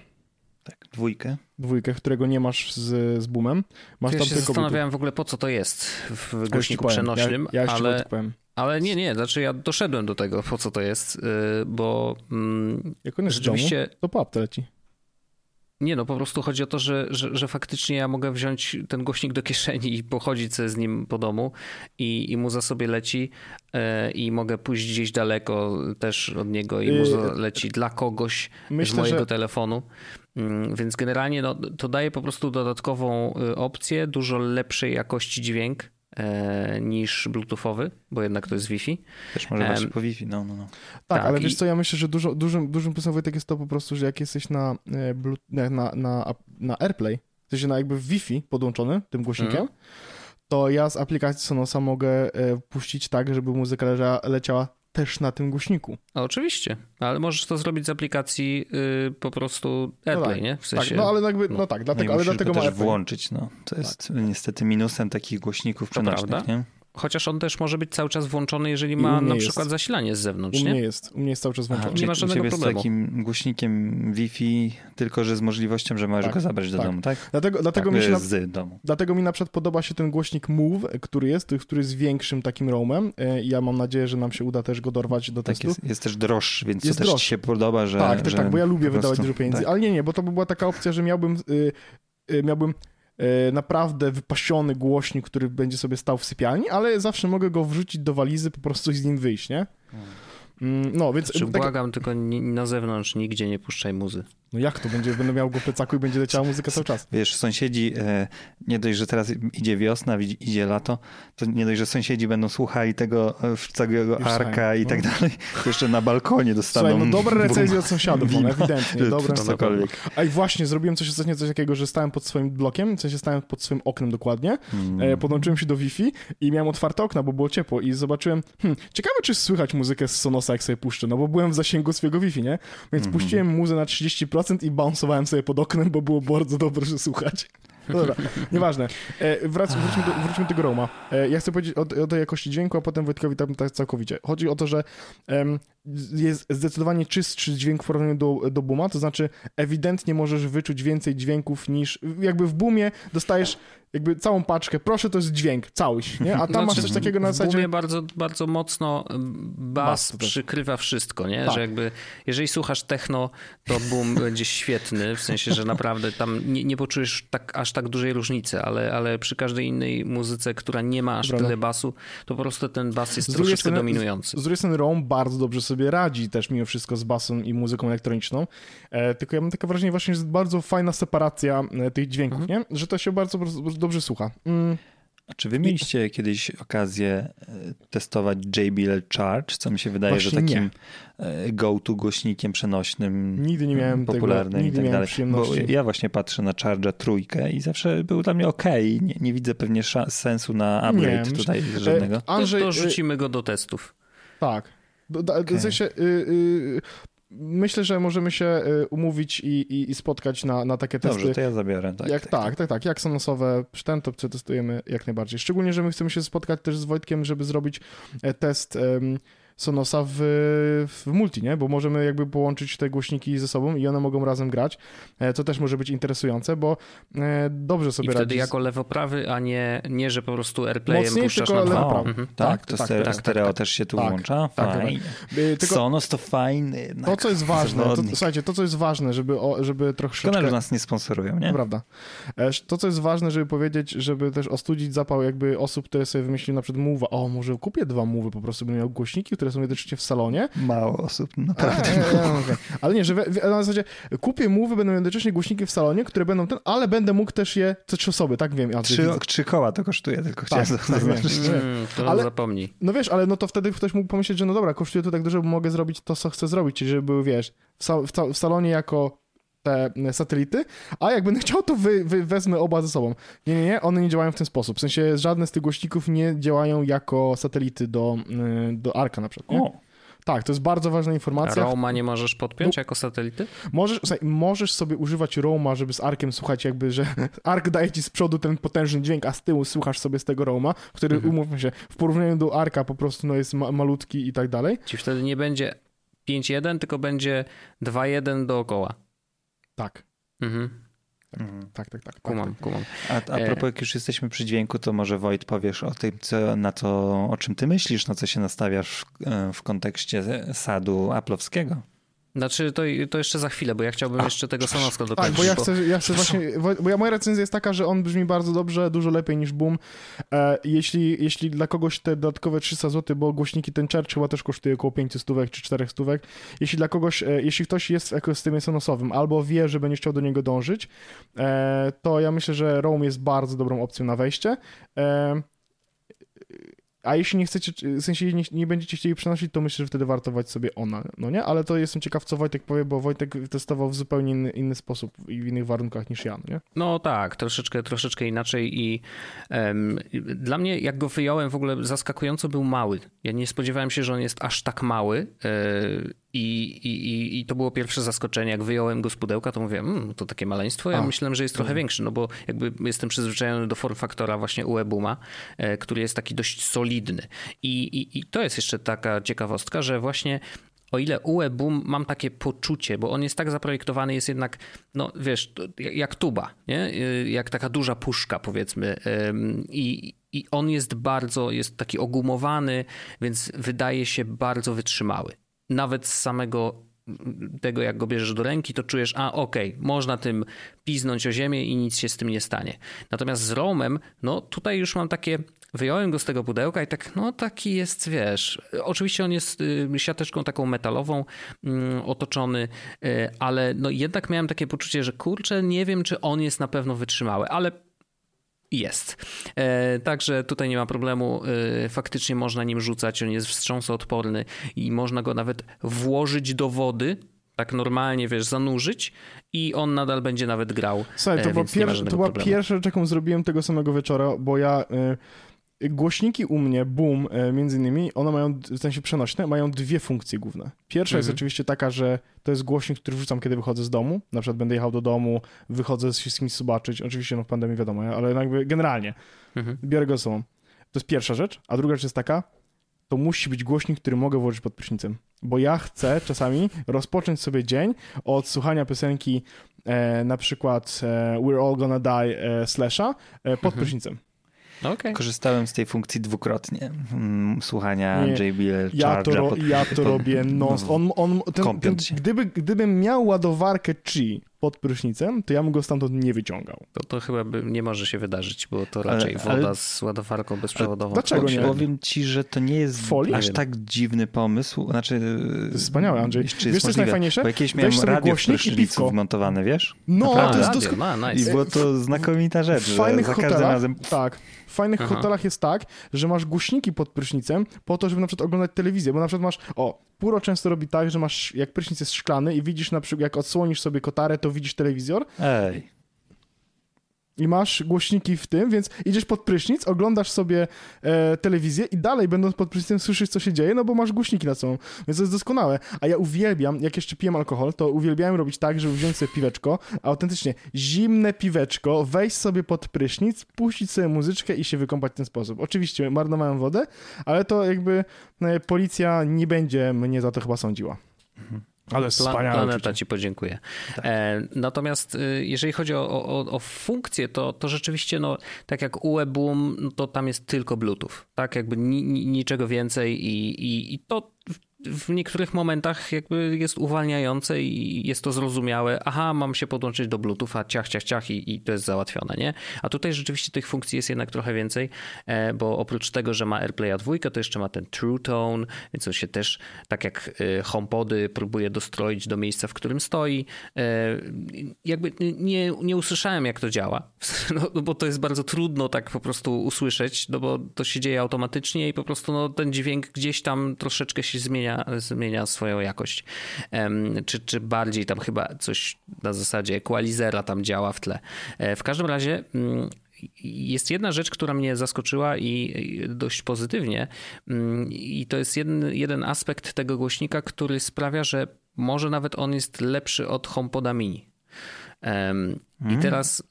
Tak, dwójkę. Dwójkę, którego nie masz z, z Boomem. Masz ja tam się tylko zastanawiałem w ogóle, po co to jest w głośniku ja przenośnym, ja, ja ale, ale nie, nie, znaczy ja doszedłem do tego, po co to jest, bo mm, jak on jest rzeczywiście... Domu, to po apte leci. Nie no, po prostu chodzi o to, że, że, że faktycznie ja mogę wziąć ten głośnik do kieszeni i pochodzić sobie z nim po domu i, i mu za sobie leci yy, i mogę pójść gdzieś daleko też od niego i mu za leci dla kogoś Myślę, z mojego że... telefonu. Yy, więc generalnie no, to daje po prostu dodatkową opcję, dużo lepszej jakości dźwięk yy, niż bluetoothowy, bo jednak to jest Wi-Fi. Też może właśnie um, po Wi-Fi, no, no, no. Tak, tak ale i... wiesz co, ja myślę, że dużo, dużym, dużym plusem, Wojtek, jest to po prostu, że jak jesteś na, na, na, na, na AirPlay, w sensie na jakby Wi-Fi podłączony tym głośnikiem, mm. to ja z aplikacji Sonosa mogę puścić tak, żeby muzyka leża, leciała też na tym głośniku. A oczywiście, ale możesz to zrobić z aplikacji yy, po prostu AirPlay, no tak, nie? W sensie, tak, no ale jakby, no, no tak, dlatego, no ale dlatego ma też AirPlay. Włączyć, no. To jest tak. Niestety minusem takich głośników przenośnych, nie? Chociaż on też może być cały czas włączony, jeżeli ma na przykład jest. zasilanie z zewnątrz, u nie? U mnie jest, u mnie jest cały czas włączony. Aha, nie ma żadnego problemu. Jest takim głośnikiem Wi-Fi, tylko że z możliwością, że możesz tak, go zabrać do tak. domu, tak? Dlatego, dlatego, tak mi się na... z domu. Dlatego mi na przykład podoba się ten głośnik Move, który jest, który jest większym takim roamem. Ja mam nadzieję, że nam się uda też go dorwać do tak testu. Jest, jest też droższy, więc jest to droższy. Też ci się podoba, że... Tak, też że tak, bo ja lubię prostu, wydawać dużo pieniędzy, tak. ale nie, nie, bo to by była taka opcja, że miałbym, yy, yy, miałbym naprawdę wypasiony głośnik, który będzie sobie stał w sypialni, ale zawsze mogę go wrzucić do walizy, po prostu z nim wyjść, nie? No, więc... Znaczy, tak... Błagam, tylko na zewnątrz nigdzie nie puszczaj muzy. No jak to będzie? Będę miał go w plecaku i będzie leciała muzyka cały czas. Wiesz, sąsiedzi, nie dość, że teraz idzie wiosna, idzie lato, to nie dość, że sąsiedzi będą słuchali tego całego arka i tak dalej. Jeszcze na balkonie dostaną... Słuchaj, no dobre recenzje od sąsiadów, one ewidentnie. Dobre. Cokolwiek. A i właśnie, zrobiłem coś ostatnio, coś takiego, że stałem pod swoim blokiem, w sensie stałem pod swoim oknem dokładnie, hmm. podłączyłem się do Wi-Fi i miałem otwarte okna, bo było ciepło i zobaczyłem, hmm, ciekawe, czy słychać muzykę z Sonosa, jak sobie puszczę, no bo byłem w zasięgu swojego Wi-Fi, nie? Więc hmm. puściłem muzę na trzydzieści procent i bounsowałem sobie pod oknem, bo było bardzo dobrze słuchać. Dobra, nieważne. E, wrac, wróćmy, do, wróćmy do tego Roama. E, ja chcę powiedzieć o, o tej jakości dźwięku, a potem Wojtkowi tam tak całkowicie. Chodzi o to, że em, jest zdecydowanie czystszy dźwięk w porównaniu do, do Booma, to znaczy ewidentnie możesz wyczuć więcej dźwięków niż... Jakby w Boomie dostajesz jakby całą paczkę, proszę, to jest dźwięk, cały, nie? A tam znaczy, masz coś takiego na zasadzie... W Boomie bardzo, bardzo mocno bas przykrywa wszystko, nie? Tak. Że jakby, jeżeli słuchasz techno, to Boom będzie świetny, w sensie, że naprawdę tam nie, nie poczujesz tak, aż tak dużej różnicy, ale, ale przy każdej innej muzyce, która nie ma aż Brawo. tyle basu, to po prostu ten bas jest troszeczkę strony, dominujący. Z, z drugiej strony Roam bardzo dobrze sobie radzi też mimo wszystko z basem i muzyką elektroniczną, e, tylko ja mam takie wrażenie właśnie, że jest bardzo fajna separacja e, tych dźwięków, mhm. nie? Że to się bardzo, bardzo dobrze słucha. Mm. A czy wy mieliście kiedyś okazję testować J B L Charge, co mi się wydaje, właśnie że takim nie. go-to głośnikiem przenośnym, nigdy nie miałem popularnym tego, nigdy i tak dalej. Bo ja właśnie patrzę na Charge'a trójkę i zawsze był dla mnie okej. Okay. Nie, nie widzę pewnie sensu na upgrade nie, tutaj myślę, żadnego. Andrzej, to, to rzucimy go do testów. Tak. Do, do, okay. w sensie, y, y, myślę, że możemy się umówić i, i, i spotkać na, na takie testy. Dobrze, to ja zabieram. Tak, jak, tak, tak, tak, tak. Jak Sonosowe ten to przetestujemy jak najbardziej. Szczególnie, że my chcemy się spotkać też z Wojtkiem, żeby zrobić test um, Sonosa w, w multi, nie? Bo możemy jakby połączyć te głośniki ze sobą i one mogą razem grać, co też może być interesujące, bo dobrze sobie radzi. I wtedy radzi... jako lewo-prawy, a nie, nie, że po prostu AirPlayem puszczasz na dwa. O, mhm. Tak, tak, to tak, stereo, tak, stereo tak, też się tu tak, włącza. Fajnie. Tak, tylko Sonos to fajny. To, co jest ważne, to, słuchajcie, to, co jest ważne, żeby, o, żeby troszeczkę... Szkoda, że nas nie sponsorują, nie? Prawda. To, co jest ważne, żeby powiedzieć, żeby też ostudzić zapał jakby osób, które sobie wymyśliły na przykład Move'a. O, może kupię dwa Move'y, po prostu będę miał głośniki, które są jednocześnie w salonie. Mało osób, naprawdę. A, mało. A, okay. Ale nie, że we, we, na zasadzie kupię Move'y, będą jednocześnie głośniki w salonie, które będą ten, ale będę mógł też je, co trzy osoby, tak wiem. Trzy, trzy koła to kosztuje, tylko tak, chciałem tak, zaznaczyć. Mm, to ale, zapomnij. No wiesz, ale no to wtedy ktoś mógł pomyśleć, że no dobra, kosztuje to tak dużo, bo mogę zrobić to, co chcę zrobić, czyli żeby były, wiesz, w, sal- w salonie jako te satelity, a jak będę chciał, to wy, wy wezmę oba ze sobą. Nie, nie, nie, one nie działają w ten sposób. W sensie żadne z tych głośników nie działają jako satelity do, do Arka na przykład. O. Tak, to jest bardzo ważna informacja. Roama nie możesz podpiąć no, jako satelity? Możesz, możesz sobie używać Roama, żeby z Arkiem słuchać jakby, że Ark daje ci z przodu ten potężny dźwięk, a z tyłu słuchasz sobie z tego Roama, który, mhm. umówmy się, w porównaniu do Arka po prostu no, jest ma- malutki i tak dalej. Czyli wtedy nie będzie pięć jeden, tylko będzie dwa jeden dookoła. Tak. Mhm. tak. Tak, tak, tak. Kumam, tak. kumam. A, a propos, jak już jesteśmy przy dźwięku, to może Wojt powiesz o tym, co, na to, o czym ty myślisz, na co się nastawiasz w, w kontekście sadu aplowskiego. Znaczy, to, to jeszcze za chwilę, bo ja chciałbym a, jeszcze tego Sonoska dokończyć. Tak, bo ja chcę, bo... ja chcę właśnie, bo ja, moja recenzja jest taka, że on brzmi bardzo dobrze, dużo lepiej niż Boom. E, jeśli, jeśli dla kogoś te dodatkowe trzysta złotych, bo głośniki ten Charge chyba też kosztuje około pięćset stówek czy czterysta stówek. Jeśli dla kogoś, e, jeśli ktoś jest w ekosystemie Sonosowym albo wie, że będzie chciał do niego dążyć, e, to ja myślę, że Roam jest bardzo dobrą opcją na wejście. E, A jeśli nie chcecie, w sensie nie, nie będziecie chcieli przenosić, to myślę, że wtedy warto wać sobie ona, no nie? Ale to jestem ciekaw, co Wojtek powie, bo Wojtek testował w zupełnie inny, inny sposób i w innych warunkach niż ja, no nie? No tak, troszeczkę, troszeczkę inaczej i um, dla mnie, jak go wyjąłem, w ogóle zaskakująco był mały. Ja nie spodziewałem się, że on jest aż tak mały yy, i, i, i to było pierwsze zaskoczenie. Jak wyjąłem go z pudełka, to mówię, mmm, to takie maleństwo. Ja A. myślałem, że jest trochę hmm. większy, no bo jakby jestem przyzwyczajony do form faktora właśnie U E Booma, yy, który jest taki dość solidny. I, i, I to jest jeszcze taka ciekawostka, że właśnie o ile U E Boom mam takie poczucie, bo on jest tak zaprojektowany, jest jednak, no wiesz, jak tuba, nie? Jak taka duża puszka, powiedzmy. I, i on jest bardzo, jest taki ogumowany, więc wydaje się bardzo wytrzymały. Nawet z samego tego, jak go bierzesz do ręki, to czujesz, a okej, okay, można tym piznąć o ziemię i nic się z tym nie stanie. Natomiast z Roamem, no tutaj już mam takie... Wyjąłem go z tego pudełka i tak, no taki jest, wiesz, oczywiście on jest y, siateczką taką metalową y, otoczony, y, ale no jednak miałem takie poczucie, że kurczę, nie wiem, czy on jest na pewno wytrzymały, ale jest. E, także tutaj nie ma problemu, e, faktycznie można nim rzucać, on jest wstrząsoodporny i można go nawet włożyć do wody, tak normalnie, wiesz, zanurzyć i on nadal będzie nawet grał. Słuchaj, to, e, była, pier- to była pierwsza rzecz, jaką zrobiłem tego samego wieczora, bo ja... Y- Głośniki u mnie, Boom, między innymi, one mają, w sensie przenośne, mają dwie funkcje główne. Pierwsza mhm. jest oczywiście taka, że to jest głośnik, który wrzucam, kiedy wychodzę z domu. Na przykład będę jechał do domu, wychodzę z kimś zobaczyć. Oczywiście no w pandemii wiadomo, ale jakby generalnie mhm. biorę go ze sobą. To jest pierwsza rzecz. A druga rzecz jest taka, to musi być głośnik, który mogę włożyć pod prysznicem. Bo ja chcę czasami rozpocząć sobie dzień od słuchania piosenki e, na przykład e, We're All Gonna Die e, Slasha e, pod mhm. prysznicem. Okay. Korzystałem z tej funkcji dwukrotnie. Słuchania nie, J B L Charge. Ja to, ja to robię non stop. On, on, ten, ten, gdyby, gdybym miał ładowarkę Qi pod prysznicem, to ja bym go stamtąd nie wyciągał. To, to chyba by, nie może się wydarzyć, bo to raczej ale, woda ale, z ładowarką bezprzewodową. Dlaczego nie? Powiem ci, że to nie jest Folii? aż tak dziwny pomysł. Znaczy, to jest wspaniały, Andrzej. Wiesz, co jest najfajniejsze? Bo jakieś miałem radio w prysznicu wmontowane, wiesz? No, a, to jest doskonałe. No, nice. I była to znakomita rzecz, w fajnych za każdym hotelach, razem... Tak. W fajnych Aha. hotelach jest tak, że masz głośniki pod prysznicem po to, żeby na przykład oglądać telewizję, bo na przykład masz, o, Puro często robi tak, że masz, jak prysznic jest szklany i widzisz na przykład, jak odsłonisz sobie kotarę, to widzisz telewizor. Ej. i masz głośniki w tym, więc idziesz pod prysznic, oglądasz sobie e, telewizję i dalej będąc pod prysznicem słyszysz, co się dzieje, no bo masz głośniki nad sobą, więc to jest doskonałe. A ja uwielbiam, jak jeszcze piłem alkohol, to uwielbiałem robić tak, żeby wziąć sobie piweczko, a autentycznie zimne piweczko, wejść sobie pod prysznic, puścić sobie muzyczkę i się wykąpać w ten sposób. Oczywiście marnowałem wodę, ale to jakby e, policja nie będzie mnie za to chyba sądziła. Mhm. Ale wspaniałe. Planeta uczucie. Ci podziękuję. Tak. E, natomiast e, jeżeli chodzi o, o, o funkcję, to, to rzeczywiście, no, tak jak U E Boom, no, to tam jest tylko Bluetooth. Tak, jakby ni, ni, niczego więcej i, i, i to w niektórych momentach jakby jest uwalniające i jest to zrozumiałe. Aha, mam się podłączyć do Bluetootha, ciach, ciach, ciach i, i to jest załatwione, nie? A tutaj rzeczywiście tych funkcji jest jednak trochę więcej, bo oprócz tego, że ma AirPlaya dwójkę, to jeszcze ma ten True Tone, więc on się też, tak jak HomePody, próbuje dostroić do miejsca, w którym stoi. Jakby nie, nie usłyszałem, jak to działa, no, bo to jest bardzo trudno tak po prostu usłyszeć, no bo to się dzieje automatycznie i po prostu no, ten dźwięk gdzieś tam troszeczkę się zmienia zmienia swoją jakość. Um, czy, czy bardziej tam chyba coś na zasadzie equalizera tam działa w tle. E, w każdym razie mm, jest jedna rzecz, która mnie zaskoczyła i, i dość pozytywnie mm, i to jest jeden, jeden aspekt tego głośnika, który sprawia, że może nawet on jest lepszy od HomePoda Mini. Um, mm. I teraz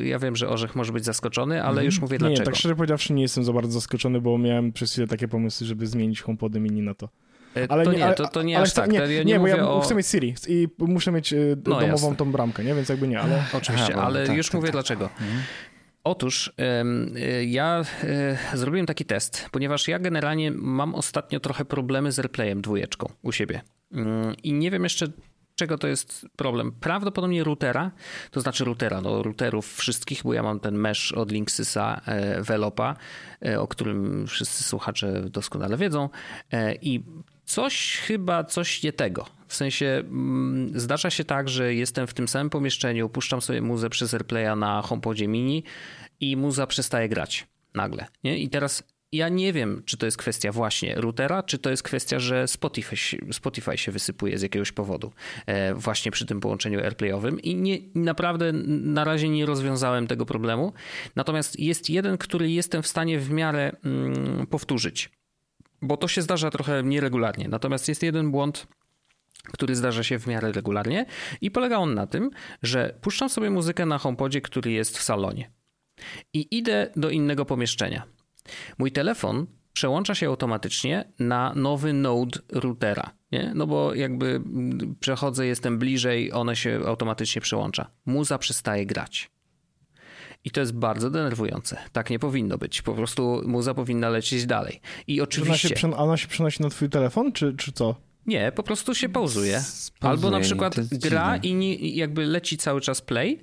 y, ja wiem, że Orzech może być zaskoczony, ale mm. już mówię dlaczego. Nie, tak szczerze powiedziawszy nie jestem za bardzo zaskoczony, bo miałem przez chwilę takie pomysły, żeby zmienić HomePody Mini na to. Ale to nie, nie ale, to, to nie ale, aż tak. Nie, nie, nie bo ja o... chcę mieć Siri i muszę mieć no, domową jasne. Tą bramkę, nie? Więc jakby nie, ale... Oczywiście, Aha, ale tak, już tak, mówię tak. dlaczego. Mhm. Otóż y, ja y, zrobiłem taki test, ponieważ ja generalnie mam ostatnio trochę problemy z AirPlayem dwójeczką u siebie. Y, I nie wiem jeszcze... Czego to jest problem? Prawdopodobnie routera, to znaczy routera, no routerów wszystkich, bo ja mam ten mesh od Linksysa Velopa, o którym wszyscy słuchacze doskonale wiedzą i coś chyba, coś nie tego. W sensie m, zdarza się tak, że jestem w tym samym pomieszczeniu, puszczam sobie muzę przez AirPlaya na HomePodzie Mini i muza przestaje grać nagle, nie? I teraz... Ja nie wiem, czy to jest kwestia właśnie routera, czy to jest kwestia, że Spotify, Spotify się wysypuje z jakiegoś powodu właśnie przy tym połączeniu AirPlayowym i nie, naprawdę na razie nie rozwiązałem tego problemu. Natomiast jest jeden, który jestem w stanie w miarę mm, powtórzyć, bo to się zdarza trochę nieregularnie. Natomiast jest jeden błąd, który zdarza się w miarę regularnie i polega on na tym, że puszczam sobie muzykę na HomePodzie, który jest w salonie i idę do innego pomieszczenia. Mój telefon przełącza się automatycznie na nowy node routera, nie? No bo jakby przechodzę, jestem bliżej, one się automatycznie przełącza. Muza przestaje grać. I to jest bardzo denerwujące. Tak nie powinno być. Po prostu muza powinna lecieć dalej. I oczywiście... Ona się, ona się przenosi na twój telefon, czy, czy co? Nie, po prostu się pauzuje. Spauzuje. Albo na przykład gra i nie, jakby leci cały czas play,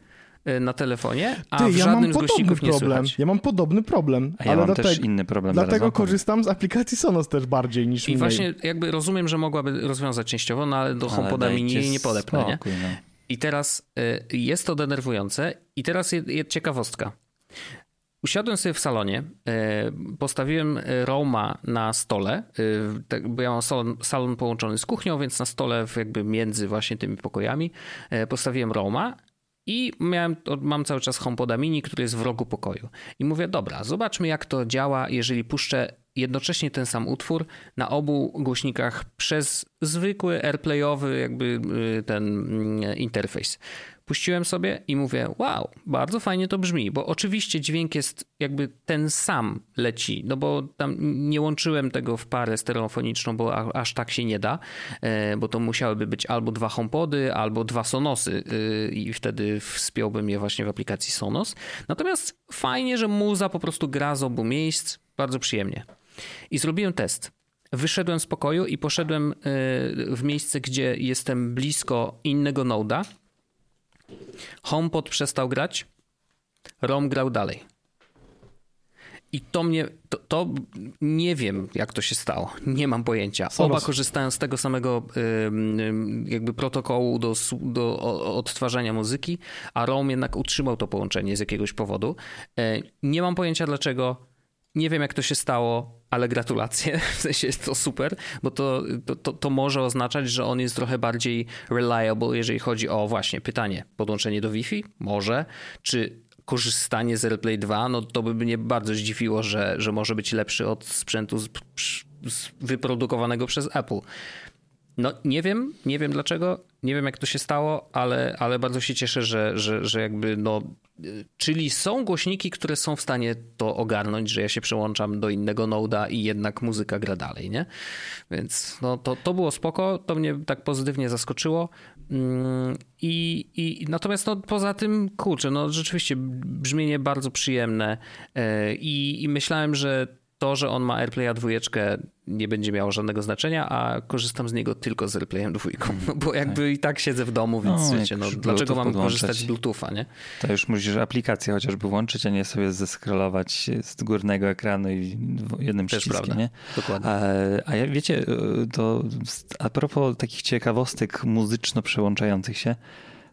na telefonie, a Ty, w żadnym ja mam z głośników nie problem. Słychać. Ja mam podobny problem. A ja ale mam dlatego, też inny problem. Dlatego korzystam z aplikacji Sonos też bardziej niż I mniej. Właśnie jakby rozumiem, że mogłaby rozwiązać częściowo, no ale do HomePoda Mini nie podepnę. Nie? No. I teraz y, jest to denerwujące i teraz jest, jest ciekawostka. Usiadłem sobie w salonie, postawiłem Roama na stole, bo ja mam salon, salon połączony z kuchnią, więc na stole jakby między właśnie tymi pokojami postawiłem Roama. I miałem, mam cały czas HomePoda Mini, który jest w rogu pokoju. I mówię, dobra, zobaczmy jak to działa, jeżeli puszczę jednocześnie ten sam utwór na obu głośnikach przez zwykły AirPlayowy jakby ten interfejs. Puściłem sobie i mówię, wow, bardzo fajnie to brzmi, bo oczywiście dźwięk jest jakby ten sam leci, no bo tam nie łączyłem tego w parę stereofoniczną, bo aż tak się nie da, bo to musiałyby być albo dwa HomePody, albo dwa Sonosy i wtedy wspiąłbym je właśnie w aplikacji Sonos. Natomiast fajnie, że muza po prostu gra z obu miejsc, bardzo przyjemnie. I zrobiłem test. Wyszedłem z pokoju i poszedłem w miejsce, gdzie jestem blisko innego noda. HomePod przestał grać, Roam grał dalej. I to mnie, to, to nie wiem jak to się stało, nie mam pojęcia. Oba korzystają z tego samego jakby protokołu do, do odtwarzania muzyki, a Roam jednak utrzymał to połączenie z jakiegoś powodu. Nie mam pojęcia dlaczego, nie wiem jak to się stało. Ale gratulacje, w sensie jest to super, bo to, to, to może oznaczać, że on jest trochę bardziej reliable, jeżeli chodzi o właśnie pytanie, podłączenie do Wi-Fi? Może. Czy korzystanie z AirPlay dwa, no to by mnie bardzo zdziwiło, że, że może być lepszy od sprzętu z, z wyprodukowanego przez Apple. No nie wiem, nie wiem dlaczego, nie wiem jak to się stało, ale, ale bardzo się cieszę, że, że, że jakby no... Czyli są głośniki, które są w stanie to ogarnąć, że ja się przełączam do innego node'a i jednak muzyka gra dalej, nie? Więc no to, to było spoko, to mnie tak pozytywnie zaskoczyło. I, i natomiast no, poza tym, kurczę, no rzeczywiście brzmienie bardzo przyjemne i, i myślałem, że to, że on ma AirPlaya dwójeczkę, nie będzie miało żadnego znaczenia, a korzystam z niego tylko z AirPlayem dwójką, no bo jakby i tak siedzę w domu, więc no, wiecie, no, dlaczego mam podłączać. Korzystać z Bluetootha, nie? To już musisz aplikację chociażby włączyć, a nie sobie zeskrolować z górnego ekranu i jednym też przyciskiem, prawda. Nie? Dokładnie. A, a ja, wiecie, to a propos takich ciekawostek muzyczno przełączających się,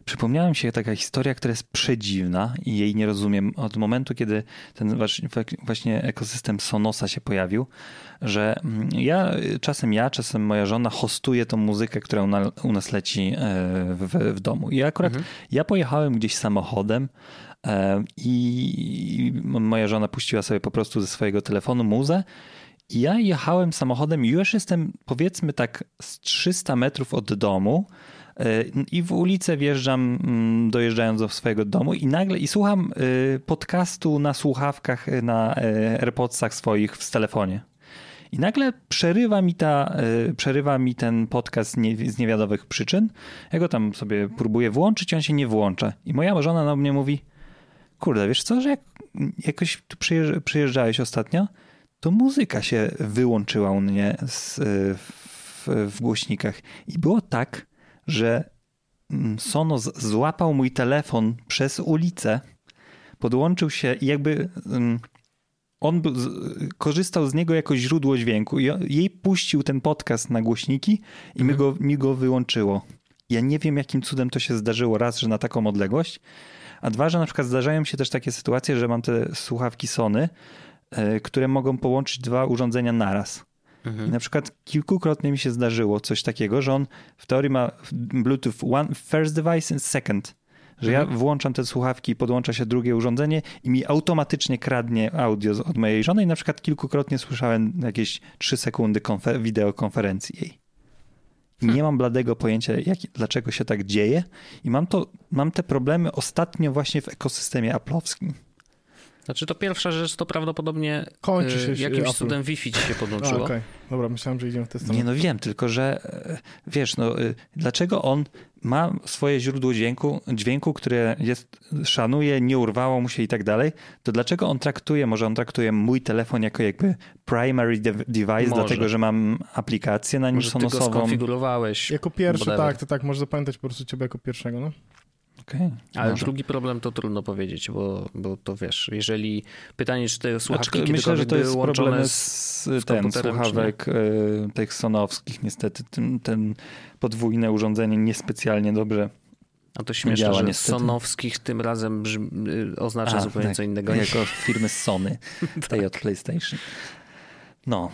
przypomniała mi się taka historia, która jest przedziwna i jej nie rozumiem. Od momentu, kiedy ten właśnie ekosystem Sonosa się pojawił, że ja czasem ja, czasem moja żona hostuje tą muzykę, która u nas leci w, w domu. I akurat mhm. ja pojechałem gdzieś samochodem i moja żona puściła sobie po prostu ze swojego telefonu muzę. I ja jechałem samochodem i już jestem powiedzmy tak z trzysta metrów od domu, i w ulicę wjeżdżam, dojeżdżając do swojego domu i nagle i słucham podcastu na słuchawkach, na AirPodsach swoich w telefonie. I nagle przerywa mi, ta, przerywa mi ten podcast nie, z niewiadomych przyczyn. Ja go tam sobie próbuję włączyć, on się nie włącza. I moja żona na mnie mówi, kurde, wiesz co, że jak jakoś tu przyjeżdżałeś ostatnio, to muzyka się wyłączyła u mnie z, w, w głośnikach. I było tak, że Sonos złapał mój telefon przez ulicę, podłączył się i jakby on był, korzystał z niego jako źródło dźwięku. Jej puścił ten podcast na głośniki i mi go, mi go wyłączyło. Ja nie wiem, jakim cudem to się zdarzyło. Raz, że na taką odległość, a dwa, że na przykład zdarzają się też takie sytuacje, że mam te słuchawki Sony, które mogą połączyć dwa urządzenia naraz. I na przykład kilkukrotnie mi się zdarzyło coś takiego, że on w teorii ma Bluetooth one, first device and second, że mhm. ja włączam te słuchawki i podłącza się drugie urządzenie i mi automatycznie kradnie audio od mojej żony i na przykład kilkukrotnie słyszałem jakieś trzy sekundy konfer- wideokonferencji jej. I nie mam bladego pojęcia, jak, dlaczego się tak dzieje i mam, to, mam te problemy ostatnio właśnie w ekosystemie aplowskim. Znaczy to pierwsza rzecz, to prawdopodobnie się jakimś Apple. Cudem Wi-Fi ci się podłączyło. A, okay. Dobra, myślałem, że idziemy w tę stronę. Nie, no wiem, tylko że wiesz, no dlaczego on ma swoje źródło dźwięku, dźwięku, które jest, szanuje, nie urwało mu się i tak dalej, to dlaczego on traktuje, może on traktuje mój telefon jako jakby primary de- device, może. Dlatego, że mam aplikację na nim może sonosową. Może ty go skonfigurowałeś. Jako pierwszy, whatever. tak, to tak, może zapamiętać po prostu ciebie jako pierwszego, no. Okay, ale może. Drugi problem to trudno powiedzieć, bo, bo to wiesz, jeżeli pytanie, czy te słuchawki znaczy, myślę, że to jest problem z, z ten, słuchawek y, tych sonowskich, niestety ten, ten podwójne urządzenie niespecjalnie dobrze. A to śmieszne, działa, że niestety. Sonowskich tym razem brzmi, oznacza A, zupełnie tak, co innego. Jako firmy Sony, tej od PlayStation. No,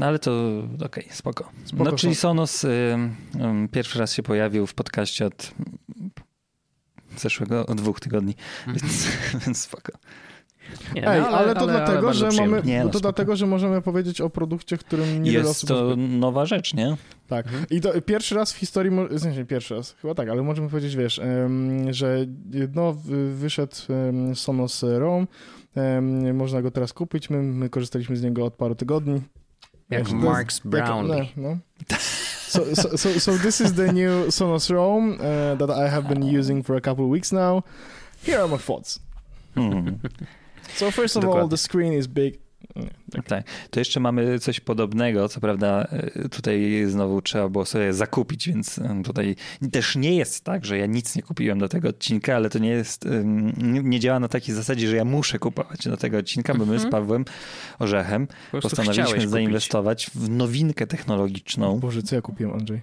ale to okej, okay, spoko. spoko. No czyli Sonos y, y, pierwszy raz się pojawił w podcaście od... zeszłego od dwóch tygodni, mm. więc, więc spoko. Nie, no Ej, ale, ale to, ale, dlatego, ale że mamy, nie, no to dlatego, że możemy powiedzieć o produkcie, którym nie jest osób to zbyt. Nowa rzecz, nie? Tak. Mhm. I to pierwszy raz w historii, w sensie pierwszy raz, chyba tak, ale możemy powiedzieć, wiesz, że no, wyszedł Sonos Roam, można go teraz kupić, my, my korzystaliśmy z niego od paru tygodni. Jak wiesz, Marks Brown. Jak, no, no. So, so, so, so this is the new Sonos Roam uh, that I have been using for a couple of weeks now. Here are my thoughts. Mm. So first of Dokładnie. all, the screen is big. Tak. tak. To jeszcze mamy coś podobnego, co prawda tutaj znowu trzeba było sobie zakupić, więc tutaj też nie jest tak, że ja nic nie kupiłem do tego odcinka, ale to nie jest, nie działa na takiej zasadzie, że ja muszę kupować do tego odcinka, bo my z Pawłem Orzechem po postanowiliśmy zainwestować w nowinkę technologiczną. Boże, co ja kupiłem, Andrzej?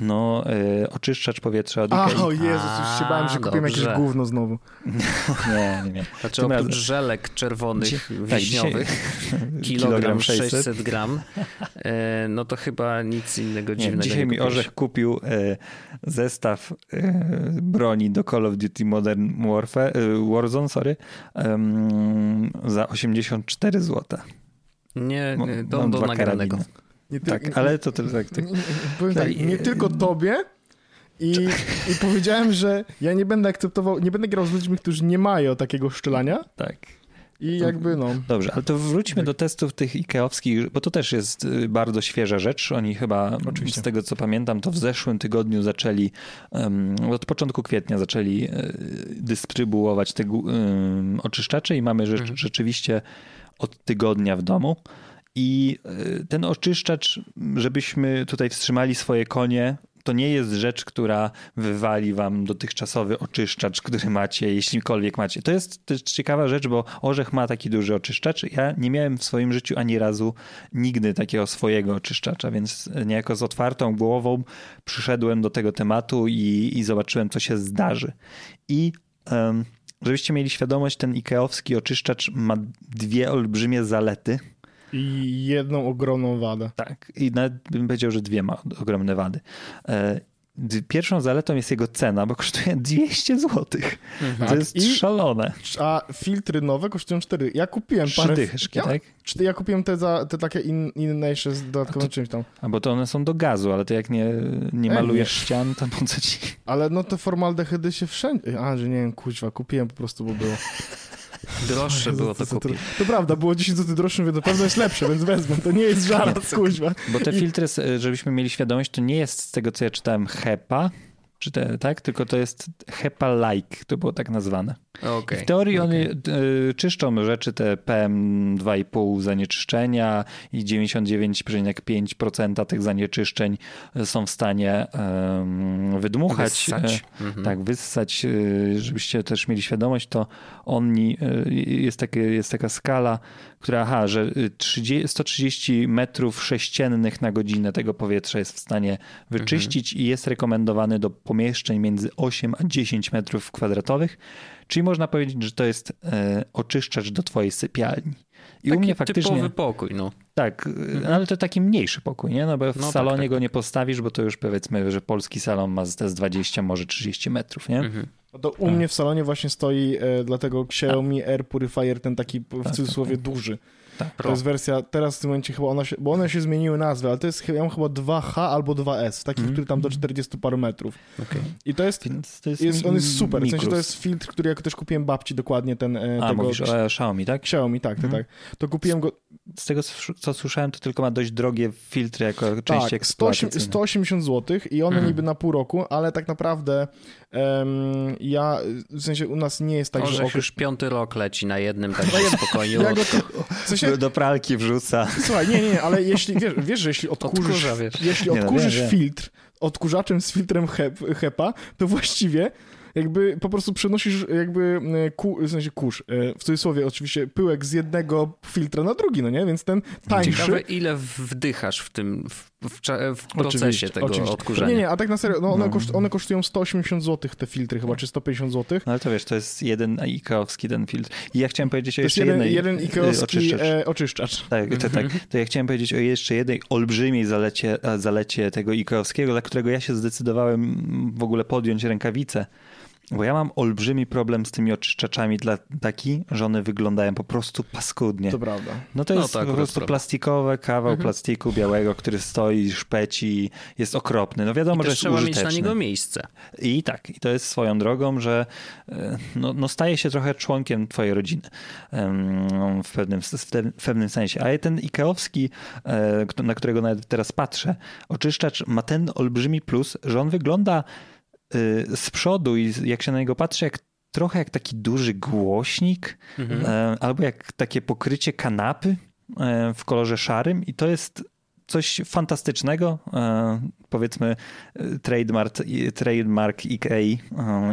No, y, oczyszczacz powietrza od IKEA. O Jezus, już się bałem, że kupiłem jakieś gówno znowu. Nie, nie, nie. Znaczy oprócz raz... żelek czerwonych, Dzie... wiśniowych, tak, kilogram sześćset gram, y, no to chyba nic innego dziwnego nie, dzisiaj nie mi Orzech kupił y, zestaw y, broni do Call of Duty Modern Warfare, y, Warzone, sorry, y, za osiemdziesiąt cztery złote. Nie, nie do, do nagranego. Karabiny. Nie ty... Tak, ale to tylko tak, tak. Powiem tak, nie yy... tylko tobie i, i powiedziałem, że ja nie będę akceptował, nie będę grał z ludźmi, którzy nie mają takiego szczelania. Tak. I jakby no. Dobrze, ale to wróćmy tak. do testów tych ikeowskich, bo to też jest bardzo świeża rzecz. Oni chyba, Oczywiście. z tego co pamiętam, to w zeszłym tygodniu zaczęli, um, od początku kwietnia zaczęli dystrybuować te um, oczyszczacze i mamy rzecz, mhm. rzeczywiście od tygodnia w domu. I ten oczyszczacz, żebyśmy tutaj wstrzymali swoje konie, to nie jest rzecz, która wywali wam dotychczasowy oczyszczacz, który macie, jeślikolwiek macie. To jest też ciekawa rzecz, bo Orzech ma taki duży oczyszczacz. Ja nie miałem w swoim życiu ani razu nigdy takiego swojego oczyszczacza, więc niejako z otwartą głową przyszedłem do tego tematu i, i zobaczyłem, co się zdarzy. I... Um, żebyście mieli świadomość, ten ikeowski oczyszczacz ma dwie olbrzymie zalety. I jedną ogromną wadę. Tak, i nawet bym powiedział, że dwie ma ogromne wady. Pierwszą zaletą jest jego cena, bo kosztuje dwieście złotych. Tak. To jest I, szalone. A filtry nowe kosztują cztery. Ja kupiłem trzy parę... dycheszki, ja, tak? Ja kupiłem te, za, te takie in, inne jeszcze z dodatkowym czymś tam. A bo to one są do gazu, ale to jak nie, nie Ej, malujesz nie. ścian, to po co ci... Ale no te formaldehydy się wszędzie... A, że nie wiem, kuźwa, kupiłem po prostu, bo było... Droższe było to kupić. To, to prawda, było dziesięć złotych droższe, więc na pewno jest lepsze, więc wezmę. To nie jest żart, kuźwa. Bo te filtry, żebyśmy mieli świadomość, to nie jest z tego, co ja czytałem, HEPA, czy te, tak? Tylko to jest HEPA-like, to było tak nazwane. Okay. W teorii okay. one y, czyszczą rzeczy, te P M dwa i pół zanieczyszczenia i dziewięćdziesiąt dziewięć przecinek pięć procent tych zanieczyszczeń są w stanie y, wydmuchać, wyssać. Y, mhm. tak, wyssać. Y, żebyście też mieli świadomość, to oni, y, jest, takie, jest taka skala, która, aha, że trzydzieści, sto trzydzieści metrów sześciennych na godzinę tego powietrza jest w stanie wyczyścić mhm. i jest rekomendowany do pomieszczeń między osiem a dziesięć metrów kwadratowych. Czyli można powiedzieć, że to jest e, oczyszczacz do twojej sypialni. I taki u mnie faktycznie typowy pokój, no. Tak, mhm. ale to taki mniejszy pokój, nie? No bo w no, salonie tak, tak. go nie postawisz, bo to już powiedzmy, że polski salon ma z dwadzieścia, może trzydzieści metrów, nie? Mhm. No to u tak. mnie w salonie właśnie stoi e, dlatego Xiaomi tak. Air Purifier, ten taki w tak, cudzysłowie tak, tak. duży. Tak. To jest wersja, teraz w tym momencie chyba, ona się, bo one się zmieniły nazwę, ale to jest, ja mam chyba dwa H albo dwa S, taki, mm. który tam do czterdziestu paru metrów. Okay. I to jest, to jest, jest on jest super, mikrus. W sensie to jest filtr, który ja też kupiłem babci dokładnie ten... A, tego, mówisz o Xiaomi, tak? Xiaomi, tak, mm. tak, tak. To kupiłem go... Z tego, co słyszałem, to tylko ma dość drogie filtry jako części eksploatacyjne. Tak, sto osiemdziesiąt złotych i one mm. niby na pół roku, ale tak naprawdę um, ja, w sensie u nas nie jest tak, Orzech że... Orzech już piąty rok leci na jednym, także spokojnie. Ja go, w sensie, do pralki wrzuca. Słuchaj, nie, nie, ale jeśli, wiesz, wiesz że jeśli odkurzysz, Odkurza, wiesz. Jeśli odkurzysz nie, no, filtr odkurzaczem z filtrem hep, HEPA, to właściwie jakby po prostu przenosisz jakby ku, w sensie kurz, w cudzysłowie oczywiście, pyłek z jednego filtra na drugi, no nie? Więc ten tańszy... Ciekawe, ile wdychasz w tym, w, w, w procesie oczywiście, tego oczywiście. odkurzania. Nie, nie, a tak na serio, no one, no. Koszt, one kosztują sto osiemdziesiąt złotych te filtry chyba, czy sto pięćdziesiąt złotych. No ale to wiesz, to jest jeden ikeowski ten filtr. I ja chciałem powiedzieć o jeszcze jeden, jednej... jeden ikeowski oczyszczacz. E, oczyszczacz. Tak, to, tak, to ja chciałem powiedzieć o jeszcze jednej olbrzymiej zalecie, zalecie tego ikeowskiego, dla którego ja się zdecydowałem w ogóle podjąć rękawicę. Bo ja mam olbrzymi problem z tymi oczyszczaczami dla taki, że one wyglądają po prostu paskudnie. To prawda. No to jest no tak, po prostu plastikowe, kawał mhm. plastiku białego, który stoi, szpeci, jest okropny. No wiadomo, I że jest trzeba użyteczny. Mieć na niego miejsce. I tak. I to jest swoją drogą, że no, no staje się trochę członkiem twojej rodziny. W pewnym, w pewnym sensie. A ten ikeowski, na którego nawet teraz patrzę, oczyszczacz ma ten olbrzymi plus, że on wygląda z przodu i jak się na niego patrzy, jak, trochę jak taki duży głośnik mhm. albo jak takie pokrycie kanapy w kolorze szarym i to jest coś fantastycznego. powiedzmy trademark, trademark IKEA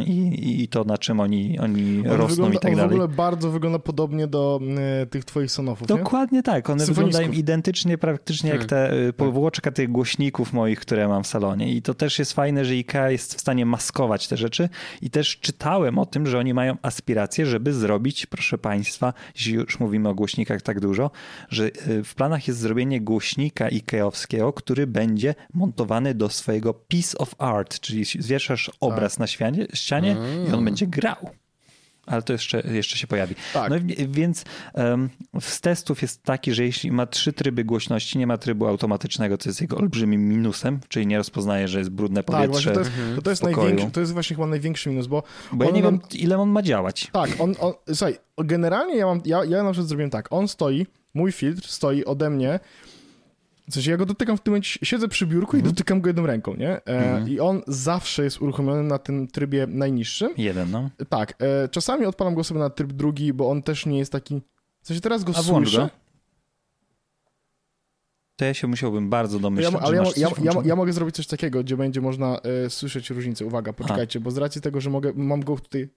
i, i to, na czym oni, oni on rosną wygląda, i tak on dalej. W ogóle bardzo wygląda podobnie do y, tych twoich Sonosów. Dokładnie, nie? Tak. One wyglądają identycznie praktycznie hmm. jak te y, powłoczka tych głośników moich, które mam w salonie. I to też jest fajne, że IKEA jest w stanie maskować te rzeczy i też czytałem o tym, że oni mają aspiracje, żeby zrobić, proszę państwa, jeśli już mówimy o głośnikach tak dużo, że w planach jest zrobienie głośnika IKEA-owskiego, który będzie montowany do swojego piece of art, czyli zwieszasz obraz tak. na ścianie, ścianie mm. i on będzie grał. Ale to jeszcze, jeszcze się pojawi. Tak. No więc um, z testów jest taki, że jeśli ma trzy tryby głośności, nie ma trybu automatycznego, co jest jego olbrzymim minusem, czyli nie rozpoznaje, że jest brudne powietrze. Tak, to, jest, mhm. to, jest największy, to jest właśnie chyba największy minus, bo... Bo ja nie nam... wiem, ile on ma działać. Tak, on, on słuchaj, generalnie ja mam, ja, ja na przykład zrobiłem tak, on stoi, mój filtr stoi ode mnie, w sensie ja go dotykam w tym momencie, siedzę przy biurku mhm. i dotykam go jedną ręką, nie? E, mhm. I on zawsze jest uruchomiony na tym trybie najniższym. Jeden, no. Tak. E, czasami odpalam go sobie na tryb drugi, bo on też nie jest taki... W sensie teraz go A słyszę. Go? To ja się musiałbym bardzo domyślać. Ja, ale ja, ja, ja, ja mogę zrobić coś takiego, gdzie będzie można e, słyszeć różnicę. Uwaga, poczekajcie, A. bo z racji tego, że mogę, mam go tutaj,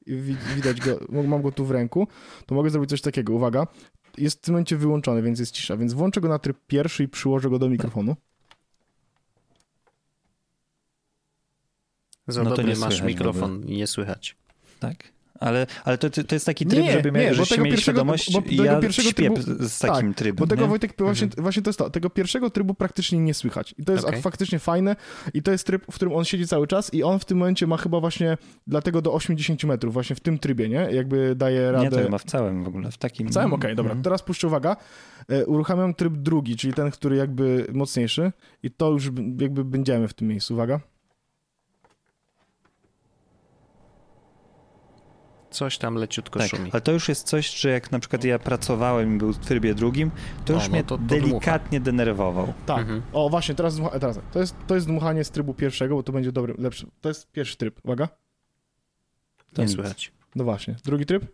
widać go, mam go tu w ręku, to mogę zrobić coś takiego. Uwaga. Jest w tym momencie wyłączony, więc jest cisza. Więc włączę go na tryb pierwszy i przyłożę go do mikrofonu. Za no to nie masz mikrofon, nie słychać. Tak, ale, ale to, to jest taki tryb, nie, żeby nie, mieli mieć świadomość, bo, bo tego ja pierwszego śpię trybu, z takim tak, trybem. Bo tego, nie? Wojtek, właśnie, mhm. właśnie to jest to. Tego pierwszego trybu praktycznie nie słychać. I to jest okay. faktycznie fajne. I to jest tryb, w którym on siedzi cały czas i on w tym momencie ma chyba właśnie dlatego do osiemdziesiąt metrów właśnie w tym trybie, nie? Jakby daje radę... Nie, to ma w całym w ogóle, w takim... W całym, okej, okay, dobra. Mhm. Teraz puszczę, uwaga. Uruchamiam tryb drugi, czyli ten, który jakby mocniejszy i to już jakby będziemy w tym miejscu. Uwaga. Coś tam leciutko tak, szumi. Ale to już jest coś, że jak na przykład ja pracowałem i był w trybie drugim, to o, już no mnie to, to delikatnie dmucha. denerwował. Tak. Mhm. O, właśnie, teraz, dmucha, teraz to, jest, to jest dmuchanie z trybu pierwszego, bo to będzie dobry, lepszy. To jest pierwszy tryb. Uwaga. To nie nic. Słychać. No właśnie. Drugi tryb?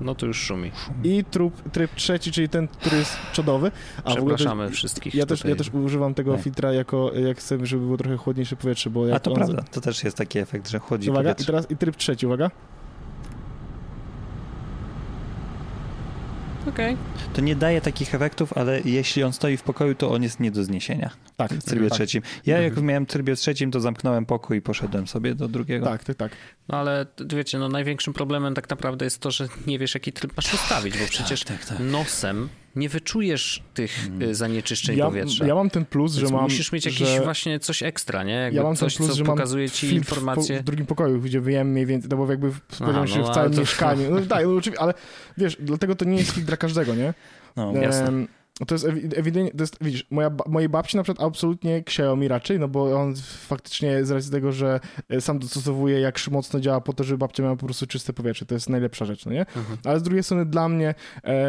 No to już szumi. I tryb, tryb trzeci, czyli ten, który jest czodowy. A przepraszamy też, wszystkich. Ja też, ja też używam tego nie. filtra, jako, jak chcę, żeby było trochę chłodniejsze powietrze. Bo jak A to on... prawda, to też jest taki efekt, że chłodzi uwaga, powietrze. I teraz i tryb trzeci, uwaga. Okej. Okay. To nie daje takich efektów, ale jeśli on stoi w pokoju, to on jest nie do zniesienia. Tak. W trybie tak. trzecim. Ja jak miałem w trybie trzecim, to zamknąłem pokój i poszedłem sobie do drugiego. Tak, tak, tak. No ale wiecie, no największym problemem tak naprawdę jest to, że nie wiesz, jaki tryb masz ustawić, bo przecież tak, tak, tak. nosem nie wyczujesz tych hmm. zanieczyszczeń ja, powietrza. Ja mam ten plus, Więc że mam... musisz mieć jakieś że... właśnie coś ekstra, nie? Jakby ja mam coś, ten plus, co że pokazuje ci informacje. W, po, w drugim pokoju, gdzie wiem mniej więcej, no bo jakby w, Aha, się no, w całym mieszkaniu. No tak, no, oczywiście, ale wiesz, dlatego to nie jest filtr dla każdego, nie? No, um, jasne. To jest ewidentnie, widzisz, moja, mojej babci na przykład absolutnie Xiaomi raczej, no bo on faktycznie z racji tego, że sam dostosowuje, jak mocno działa po to, żeby babcia miała po prostu czyste powietrze. To jest najlepsza rzecz, no nie? Mhm. Ale z drugiej strony dla mnie,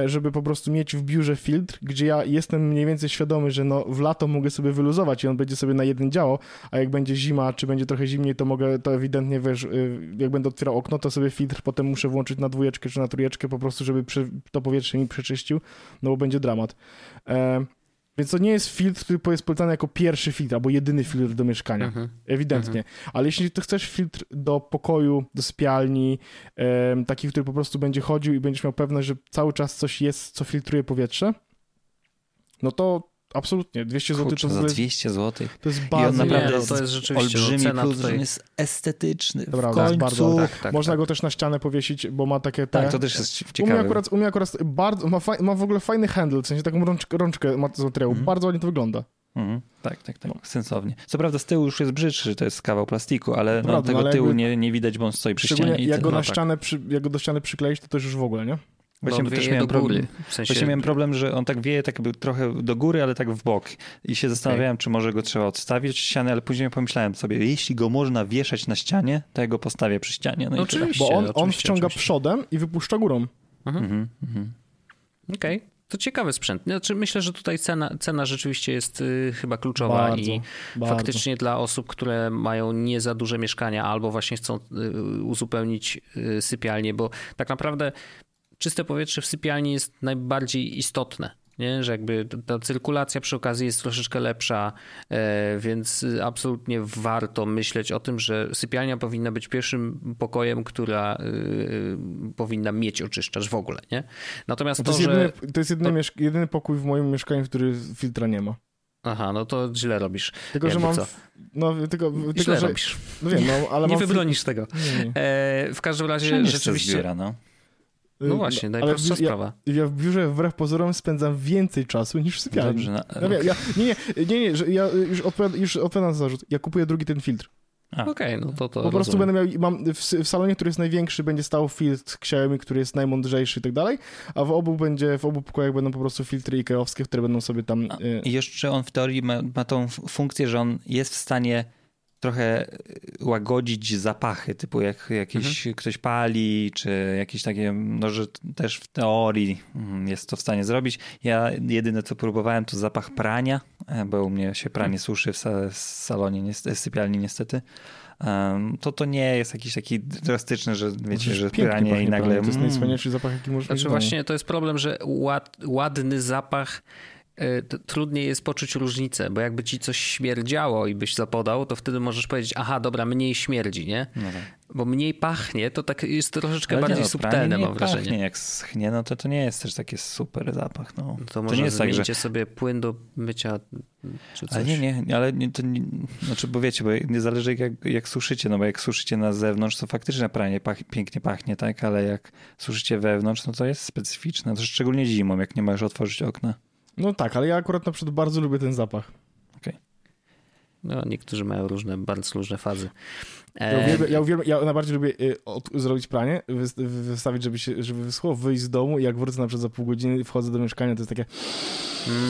żeby po prostu mieć w biurze filtr, gdzie ja jestem mniej więcej świadomy, że no w lato mogę sobie wyluzować i on będzie sobie na jeden działał, a jak będzie zima, czy będzie trochę zimniej, to mogę, to ewidentnie, wiesz, jak będę otwierał okno, to sobie filtr potem muszę włączyć na dwójeczkę czy na trójeczkę po prostu, żeby to powietrze mi przeczyścił, no bo będzie dramat. E, więc to nie jest filtr, który jest polecany jako pierwszy filtr, albo jedyny filtr do mieszkania. Mhm. Ewidentnie. Mhm. Ale jeśli ty chcesz filtr do pokoju, do sypialni, e, taki, który po prostu będzie chodził i będziesz miał pewność, że cały czas coś jest, co filtruje powietrze, no to absolutnie. dwieście złotych Kurczę, to jest... za dwieście złotych To jest bardzo... I on naprawdę nie, to jest rzeczywiście olbrzymi plus, tutaj... on jest estetyczny. Dobra, w końcu. Bardzo, tak, tak, można tak. go też na ścianę powiesić, bo ma takie... Te... Tak, to też jest ciekawe. U mnie akurat, u mnie akurat bardzo, ma, faj, ma w ogóle fajny handle, w sensie taką rączkę, rączkę ma z materiału. Mm. Bardzo ładnie to wygląda. Mm, tak, tak, tak, no. sensownie. Co prawda z tyłu już jest brzydszy, to jest kawał plastiku, ale no, tego ale tyłu jakby... nie, nie widać, bo on stoi przy ścianie. I jak, go no, na ścianę, tak. przy, jak go do ściany przykleić, to też już w ogóle, nie? Właśnie też miałem problem, w sensie... Właśnie miałem problem, że on tak wieje tak był trochę do góry, ale tak w bok i się zastanawiałem, okay. czy może go trzeba odstawić od ściany, ale później pomyślałem sobie, jeśli go można wieszać na ścianie, to ja go postawię przy ścianie. No no i oczywiście, bo on, oczywiście, on wciąga oczywiście. przodem i wypuszcza górą. Mhm. Mhm, mhm. Okej. Okay. To ciekawy sprzęt. Znaczy, myślę, że tutaj cena, cena rzeczywiście jest y, chyba kluczowa bardzo, i bardzo. faktycznie dla osób, które mają nie za duże mieszkania albo właśnie chcą y, uzupełnić y, sypialnię, bo tak naprawdę czyste powietrze w sypialni jest najbardziej istotne. nie? Że jakby ta cyrkulacja przy okazji jest troszeczkę lepsza, więc absolutnie warto myśleć o tym, że sypialnia powinna być pierwszym pokojem, która powinna mieć oczyszczacz w ogóle, nie? Natomiast to, to jest że... Jedyny, to jest jedyny, to... Mieszk- jedyny pokój w moim mieszkaniu, w którym filtra nie ma. Aha, no to źle robisz. Tylko, że mam... Co? No, tylko, tylko, źle że... robisz. No wiem, no, ale nie mam... wybronisz tego. Nie, nie. E, w każdym razie Przemiesz rzeczywiście... Zbiera, no. No właśnie, najprostsza sprawa. Ja, ja w biurze wbrew pozorom spędzam więcej czasu niż w sypialni. Dobrze, no, no, okay. ja, nie, nie, nie, nie, nie, ja już odpowiadam, już odpowiadam na zarzut. Ja kupuję drugi ten filtr. Okej, okay, no to to Po prostu rozumiem. będę miał, mam w, w salonie, który jest największy, będzie stał filtr Xiaomi, który jest najmądrzejszy i tak dalej, a w obu będzie, w obu pokojach będą po prostu filtry ikeowskie, które będą sobie tam... Y... I jeszcze on w teorii ma, ma tą funkcję, że on jest w stanie trochę łagodzić zapachy, typu jak jakiś mhm. ktoś pali, czy jakieś takie, no że też w teorii jest to w stanie zrobić. Ja jedyne co próbowałem to zapach prania, bo u mnie się pranie mhm. suszy w salonie, w sypialni niestety. Um, to to nie jest jakiś taki drastyczny, że wiecie, że pranie i nagle... Pranie. To jest najsłanialszy zapach, jaki może znaczy właśnie to jest problem, że ład, ładny zapach trudniej jest poczuć różnicę, bo jakby ci coś śmierdziało i byś zapodał, to wtedy możesz powiedzieć, aha, dobra, mniej śmierdzi, nie? No tak. Bo mniej pachnie, to tak jest troszeczkę ale bardziej no, subtelne, mam wrażenie. Pachnie, jak schnie, no to, to nie jest też taki super zapach. No. To, to może nie jest tak, że... sobie płyn do mycia czy coś. Ale nie, nie, ale nie, to nie, znaczy, bo wiecie, bo nie zależy jak, jak suszycie, no bo jak suszycie na zewnątrz, to faktycznie pranie pach, pięknie pachnie, tak? Ale jak suszycie wewnątrz, no to jest specyficzne, to szczególnie zimą, jak nie możesz otworzyć okna. No tak, ale ja akurat na przykład bardzo lubię ten zapach. Okej. Okay. No, niektórzy mają różne, bardzo różne fazy. Ja, uwielbiam, ja, uwielbiam, ja najbardziej lubię od, zrobić pranie, wystawić, żeby, się, żeby wyschło, wyjść z domu i jak wrócę na przykład za pół godziny, wchodzę do mieszkania, to jest takie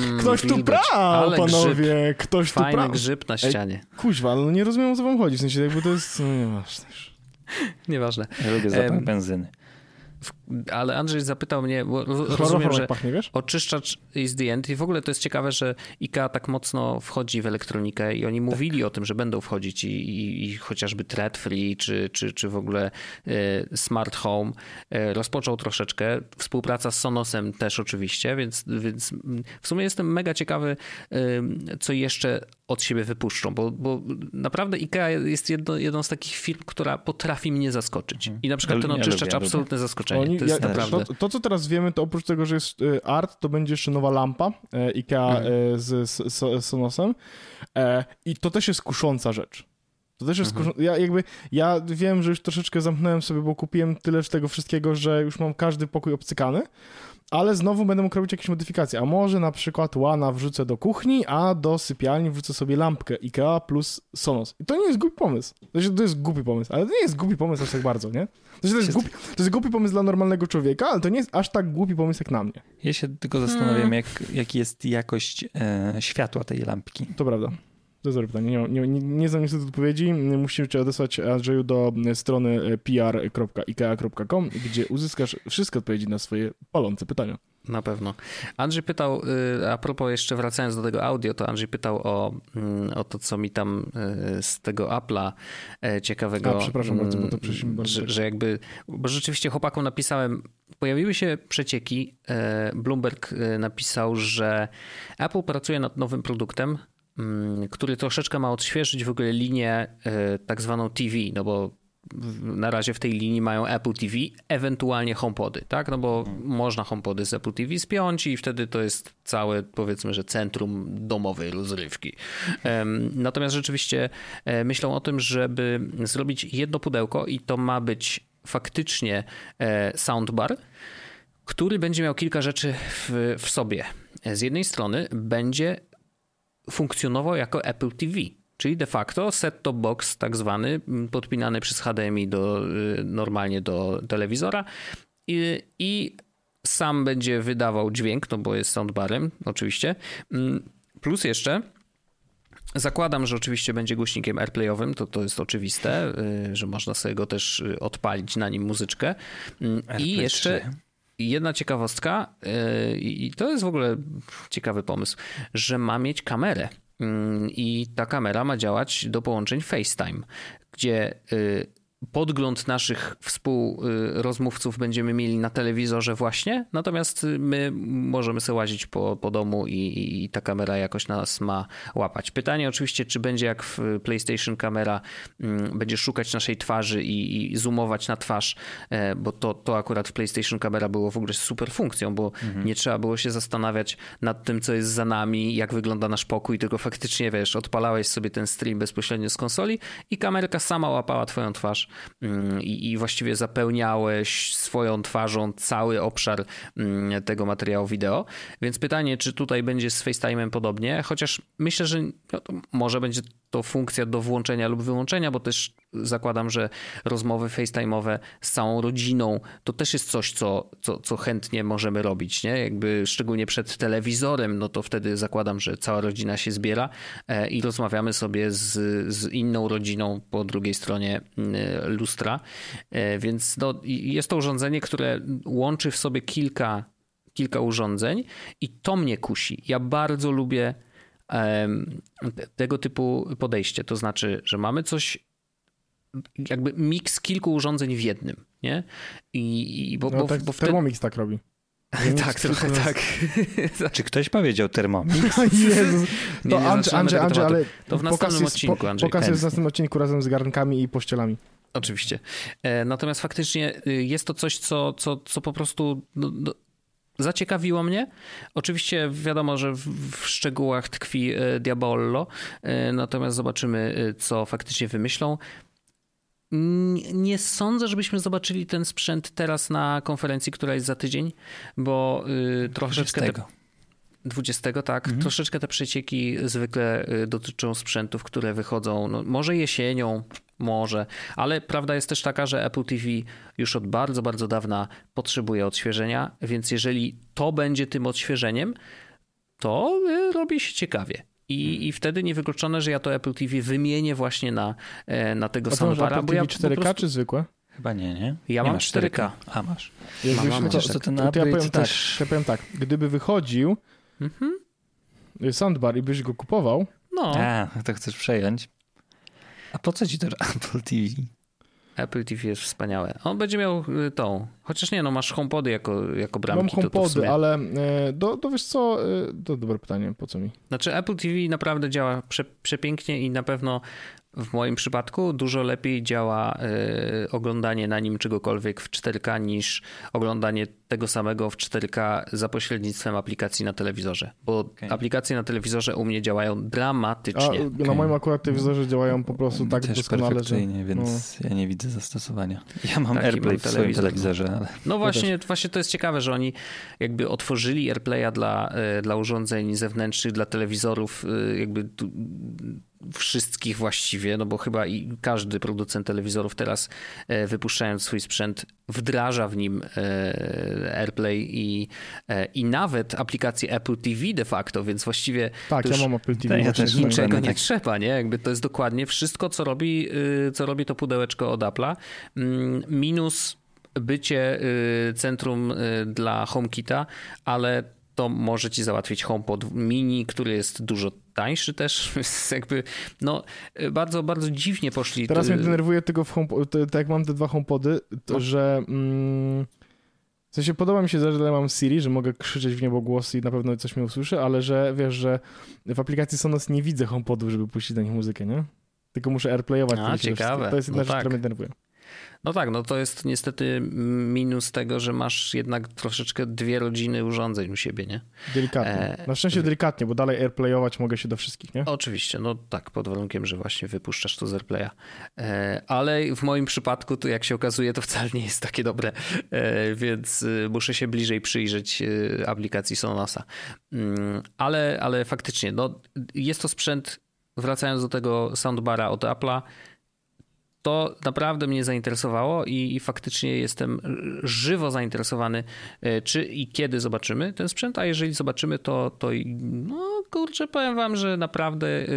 mm, ktoś tu prał, panowie! Grzyb. Ktoś Fajny tu prał. Grzyb na ścianie. Ej, kuźwa, no nie rozumiem, o co wam chodzi. W sensie jakby to jest... No, nieważne już. Nieważne. Ja lubię zapach um, benzyny. Ale Andrzej zapytał mnie, bo rozumiem, że pachnie, wiesz? Oczyszczacz is the end i w ogóle to jest ciekawe, że IKEA tak mocno wchodzi w elektronikę i oni tak. mówili o tym, że będą wchodzić i, i, i chociażby thread free czy, czy, czy w ogóle y, smart home y, rozpoczął troszeczkę. Współpraca z Sonosem też oczywiście, więc, więc w sumie jestem mega ciekawy, y, co jeszcze od siebie wypuszczą, bo, bo naprawdę IKEA jest jedno, jedną z takich firm, która potrafi mnie zaskoczyć i na przykład ten oczyszczacz absolutne zaskoczenie. Oni, to, jest ja, naprawdę... to, to, co teraz wiemy, to oprócz tego, że jest art, to będzie jeszcze nowa lampa IKEA mhm. z, z, z Sonosem i to też jest kusząca rzecz. To też jest mhm. skur... ja jakby ja wiem, że już troszeczkę zamknąłem sobie, bo kupiłem tyle tego wszystkiego, że już mam każdy pokój obcykany, ale znowu będę mógł robić jakieś modyfikacje. A może na przykład łana wrzucę do kuchni, a do sypialni wrzucę sobie lampkę IKEA plus Sonos. I to nie jest głupi pomysł. To, się, to jest głupi pomysł, ale to nie jest głupi pomysł aż tak bardzo, nie? To, się, to, jest głupi, to jest głupi pomysł dla normalnego człowieka, ale to nie jest aż tak głupi pomysł jak na mnie. Ja się tylko zastanawiam, hmm. jak, jak jest jakość e, światła tej lampki. To prawda. To jest dobre pytanie. Nie, nie, nie, nie znam niestety odpowiedzi. Musicie odesłać Andrzeju do strony p r kropka ikea kropka com, gdzie uzyskasz wszystkie odpowiedzi na swoje palące pytania. Na pewno. Andrzej pytał, a propos jeszcze wracając do tego audio, to Andrzej pytał o, o to, co mi tam z tego Apple'a ciekawego... A, przepraszam bardzo, bo to przecież że, że jakby... Bo rzeczywiście chłopakom napisałem, pojawiły się przecieki. Bloomberg napisał, że Apple pracuje nad nowym produktem, który troszeczkę ma odświeżyć w ogóle linię tak zwaną T V, no bo na razie w tej linii mają Apple T V, ewentualnie HomePody, tak? No bo można HomePody z Apple T V spiąć i wtedy to jest całe, powiedzmy, że centrum domowej rozrywki. Natomiast rzeczywiście myślą o tym, żeby zrobić jedno pudełko i to ma być faktycznie soundbar, który będzie miał kilka rzeczy w, w sobie. Z jednej strony będzie funkcjonował jako Apple T V, czyli de facto set-top box tak zwany, podpinany przez H D M I do, normalnie do telewizora i, i sam będzie wydawał dźwięk, no bo jest soundbarem oczywiście, plus jeszcze zakładam, że oczywiście będzie głośnikiem AirPlayowym, to to jest oczywiste, że można sobie go też odpalić na nim muzyczkę AirPlay i jeszcze... trzy. Jedna ciekawostka, yy, i to jest w ogóle ciekawy pomysł, że ma mieć kamerę yy, i ta kamera ma działać do połączeń FaceTime, gdzie yy, podgląd naszych współrozmówców będziemy mieli na telewizorze właśnie, natomiast my możemy sobie łazić po, po domu i, i ta kamera jakoś nas ma łapać. Pytanie oczywiście, czy będzie jak w PlayStation kamera m, będzie szukać naszej twarzy i, i zoomować na twarz, e, bo to, to akurat w PlayStation kamera było w ogóle super funkcją, bo mhm. nie trzeba było się zastanawiać nad tym, co jest za nami, jak wygląda nasz pokój, tylko faktycznie, wiesz, odpalałeś sobie ten stream bezpośrednio z konsoli i kamerka sama łapała twoją twarz i właściwie zapełniałeś swoją twarzą cały obszar tego materiału wideo. Więc pytanie, czy tutaj będzie z FaceTime'em podobnie, chociaż myślę, że no to może będzie to funkcja do włączenia lub wyłączenia, bo też zakładam, że rozmowy FaceTime'owe z całą rodziną to też jest coś, co, co, co chętnie możemy robić, nie? Jakby szczególnie przed telewizorem, no to wtedy zakładam, że cała rodzina się zbiera i rozmawiamy sobie z, z inną rodziną po drugiej stronie lustra, więc no, jest to urządzenie, które łączy w sobie kilka, kilka urządzeń i to mnie kusi. Ja bardzo lubię um, tego typu podejście, to znaczy, że mamy coś, jakby miks kilku urządzeń w jednym, nie? I, i bo, no, bo, tak, bo wtedy... Thermomix tak robi. Tak, trochę tak. Czy ktoś powiedział Thermomix? Jezus. To nie, nie Andrzej, Andrzej, Andrzej ale to w następnym jest, odcinku, Andrzej. Pokaz jest w następnym odcinku razem z garnkami i pościelami. Oczywiście. Natomiast faktycznie jest to coś, co, co, co po prostu no, no, zaciekawiło mnie. Oczywiście wiadomo, że w, w szczegółach tkwi diabollo, natomiast zobaczymy, co faktycznie wymyślą. Nie sądzę, żebyśmy zobaczyli ten sprzęt teraz na konferencji, która jest za tydzień, bo y, troszeczkę... dwudziestego. Te... dwudziestego, tak. Mhm. Troszeczkę te przecieki zwykle dotyczą sprzętów, które wychodzą no, może jesienią, może, ale prawda jest też taka, że Apple T V już od bardzo, bardzo dawna potrzebuje odświeżenia, więc jeżeli to będzie tym odświeżeniem, to y, robi się ciekawie. I, I wtedy niewykluczone, że ja to Apple T V wymienię właśnie na, na tego samopara. Bo ja cztery K po prostu... czy zwykłe? Chyba nie, nie? Ja nie mam cztery K. A masz. Ja, mam, mam, to, to, to, to, to ja powiem tak. Też, ja powiem tak, gdyby wychodził mhm. soundbar i byś go kupował... No. A, to chcesz przejąć. A po co ci to Apple T V? Apple T V jest wspaniałe. On będzie miał tą... Chociaż nie, no masz HomePody jako, jako bramki. Mam HomePody, to, to ale do, do wiesz co, to dobre pytanie, po co mi? Znaczy Apple T V naprawdę działa prze, przepięknie i na pewno w moim przypadku dużo lepiej działa y, oglądanie na nim czegokolwiek w cztery K niż oglądanie tego samego w cztery K za pośrednictwem aplikacji na telewizorze. Bo okay. aplikacje na telewizorze u mnie działają dramatycznie. A, okay. Na moim akurat telewizorze działają po prostu tak też doskonale, że... więc no. ja nie widzę zastosowania. Ja mam Taki AirPlay mam w swoim telewizorze. Ale... No właśnie, właśnie to jest ciekawe, że oni jakby otworzyli AirPlaya dla, dla urządzeń zewnętrznych, dla telewizorów jakby... Tu, wszystkich właściwie, no bo chyba i każdy producent telewizorów teraz wypuszczając swój sprzęt wdraża w nim AirPlay i, i nawet aplikację Apple T V de facto, więc właściwie tak, ja mam Apple T V, ja też niczego tak. nie trzeba, nie? Jakby to jest dokładnie wszystko, co robi, co robi to pudełeczko od Apple'a, minus bycie centrum dla HomeKita, ale to może ci załatwić HomePod Mini, który jest dużo tańszy też, jakby no bardzo, bardzo dziwnie poszli. Teraz mnie denerwuje tego, w home, to, tak jak mam te dwa HomePody, to no. że mm, w sensie podoba mi się, że mam Siri, że mogę krzyczeć w niebo głosy i na pewno coś mnie usłyszy, ale że wiesz, że w aplikacji Sonos nie widzę HomePodów, żeby puścić do nich muzykę, nie? Tylko muszę AirPlayować. A, ciekawe. To jest jedna no rzecz, tak. która mnie denerwuje. No tak, no to jest niestety minus tego, że masz jednak troszeczkę dwie rodziny urządzeń u siebie, nie? Delikatnie. Na szczęście delikatnie, bo dalej AirPlayować mogę się do wszystkich, nie? Oczywiście, no tak, pod warunkiem, że właśnie wypuszczasz to z AirPlaya. Ale w moim przypadku, to jak się okazuje, to wcale nie jest takie dobre, więc muszę się bliżej przyjrzeć aplikacji Sonosa. Ale, ale faktycznie, no jest to sprzęt, wracając do tego soundbara od Apple'a, to naprawdę mnie zainteresowało i, i faktycznie jestem żywo zainteresowany, czy i kiedy zobaczymy ten sprzęt, a jeżeli zobaczymy, to, to no kurczę, powiem wam, że naprawdę yy,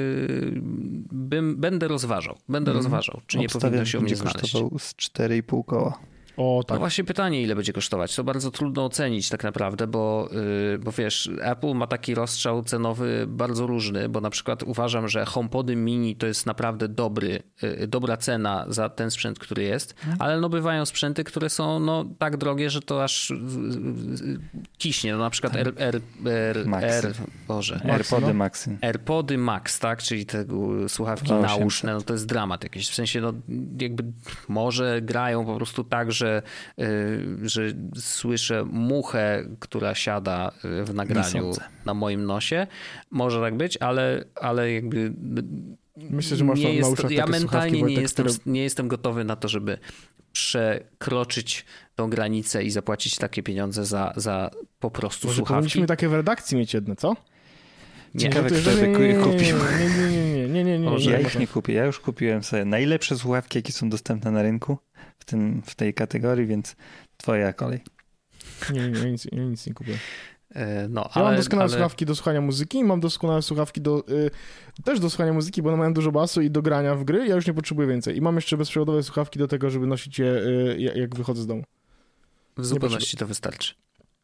bym, będę rozważał, będę mm. rozważał, czy Obstawiam, nie powinno się u mnie znaleźć. Z cztery i pół koła. O, tak. No właśnie pytanie, ile będzie kosztować. To bardzo trudno ocenić tak naprawdę, bo, yy, bo wiesz, Apple ma taki rozstrzał cenowy bardzo różny, bo na przykład uważam, że HomePody Mini to jest naprawdę dobry, yy, dobra cena za ten sprzęt, który jest, hmm. ale no bywają sprzęty, które są no tak drogie, że to aż yy, yy, kiśnie. No na przykład Air, Air, Air, Air, Air, Boże, AirPody Max. AirPody Max, tak? Czyli te słuchawki nauszne, no to jest dramat jakiś. W sensie no jakby może grają po prostu tak, że Że, że słyszę muchę, która siada w nagraniu na moim nosie. Może tak być, ale, ale jakby... Myślę, że można na uszach. Ja mentalnie nie jestem, które... nie jestem gotowy na to, żeby przekroczyć tą granicę i zapłacić takie pieniądze za, za po prostu może słuchawki. Powinniśmy takie w redakcji mieć jedne, co? Ciekawe, kto by kupił. Nie, nie, nie, nie, nie, nie, nie. Ja ich nie kupię. Ja już kupiłem sobie najlepsze słuchawki, jakie są dostępne na rynku w tym, w tej kategorii, więc twoja kolej. Nie, nie, nie, nic, nic nie kupię. No, ale, ja mam doskonałe ale... słuchawki do słuchania muzyki i mam doskonałe słuchawki do, y, też do słuchania muzyki, bo one mają dużo basu i do grania w gry. Ja już nie potrzebuję więcej. I mam jeszcze bezprzewodowe słuchawki do tego, żeby nosić je y, jak wychodzę z domu. W zupełności to wystarczy.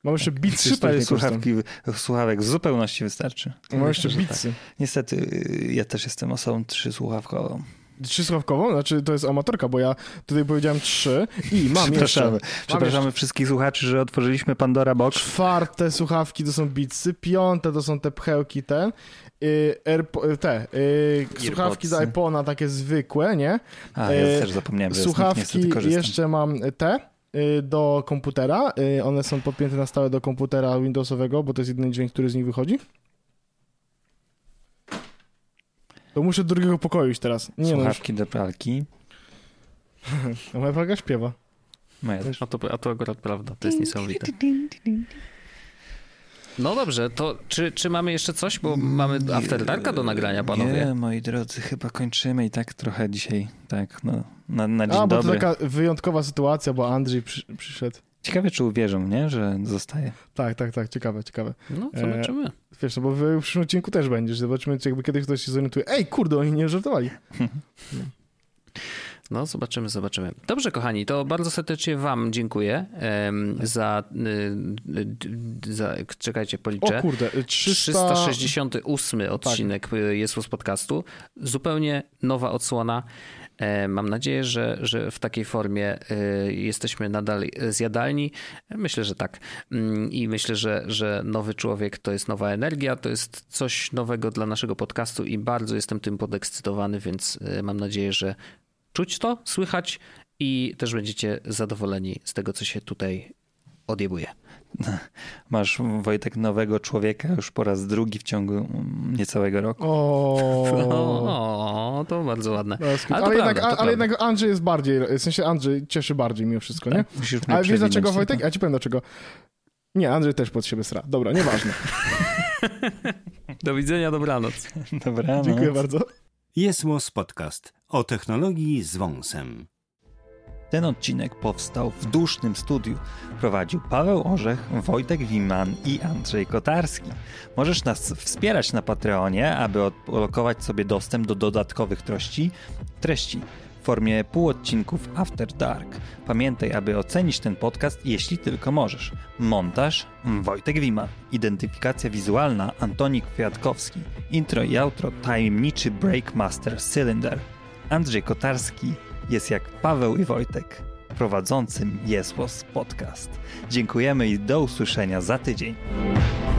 Mam jeszcze tak, Beatsy. Trzy słuchawki, słuchawek w zupełności wystarczy. Mam myślę, jeszcze Beatsy. Tak. Niestety ja też jestem osobą trzysłuchawkową. Trzysławkową? Znaczy to jest amatorka, bo ja tutaj powiedziałem trzy i mam Przepraszamy. jeszcze... Przepraszamy jeszcze. wszystkich słuchaczy, że otworzyliśmy Pandora Box. Czwarte słuchawki to są Beatsy, piąte to są te pchełki te, y, airpo, te y, słuchawki do iPhone'a takie zwykłe, nie? A, ja też zapomniałem, że słuchawki jeszcze mam te y, do komputera, y, one są podpięte na stałe do komputera Windowsowego, bo to jest jedyny dźwięk, który z nich wychodzi. To muszę do drugiego pokoju iść teraz. Nie słuchawki no do pralki. A moja pralka śpiewa. Moja też. A to, a to akurat prawda, to jest niesamowite. No dobrze, to czy, czy mamy jeszcze coś? Bo mamy afterdarka do nagrania, panowie. Nie, moi drodzy, chyba kończymy i tak trochę dzisiaj, tak, no, na, na dzień dobry. A, bo to dobry. Taka wyjątkowa sytuacja, bo Andrzej przy, przyszedł. Ciekawe, czy uwierzą, nie? Że zostaje. Tak, tak, tak. Ciekawe, ciekawe. No, zobaczymy. E, wiesz, no bo w przyszłym odcinku też będziesz. Zobaczymy, czy jakby kiedyś ktoś się zorientuje. Ej, kurde, oni nie żartowali. No, zobaczymy, zobaczymy. Dobrze, kochani, to bardzo serdecznie wam dziękuję um, za, y, za... Czekajcie, policzę. O kurde, trzysta sześćdziesiąty ósmy odcinek tak. YesWas Podcastu. Zupełnie nowa odsłona. Mam nadzieję, że, że w takiej formie jesteśmy nadal zjadalni. Myślę, że tak. I myślę, że, że nowy człowiek to jest nowa energia, to jest coś nowego dla naszego podcastu i bardzo jestem tym podekscytowany, więc mam nadzieję, że czuć to, słychać i też będziecie zadowoleni z tego, co się tutaj odjebuje. Masz, Wojtek, nowego człowieka już po raz drugi w ciągu niecałego roku. O, to bardzo ładne. Ale, ale, jednak, prawda, ale jednak Andrzej jest bardziej, w sensie Andrzej cieszy bardziej mimo wszystko, nie? Ale wiesz dlaczego, Wojtek? Ja ci powiem dlaczego. Nie, Andrzej też pod siebie sra. Dobra, nieważne. Do widzenia, dobranoc. Dobranoc. Dziękuję bardzo. YesWas Podcast o technologii z wąsem. Ten odcinek powstał w dusznym studiu. Prowadził Paweł Orzech, Wojtek Wieman i Andrzej Kotarski. Możesz nas wspierać na Patreonie, aby odblokować sobie dostęp do dodatkowych treści, treści w formie półodcinków After Dark. Pamiętaj, aby ocenić ten podcast, jeśli tylko możesz. Montaż Wojtek Wieman. Identyfikacja wizualna Antoni Kwiatkowski. Intro i outro tajemniczy Breakmaster Cylinder. Andrzej Kotarski jest jak Paweł i Wojtek, prowadzącym YesWas Podcast. Dziękujemy i do usłyszenia za tydzień.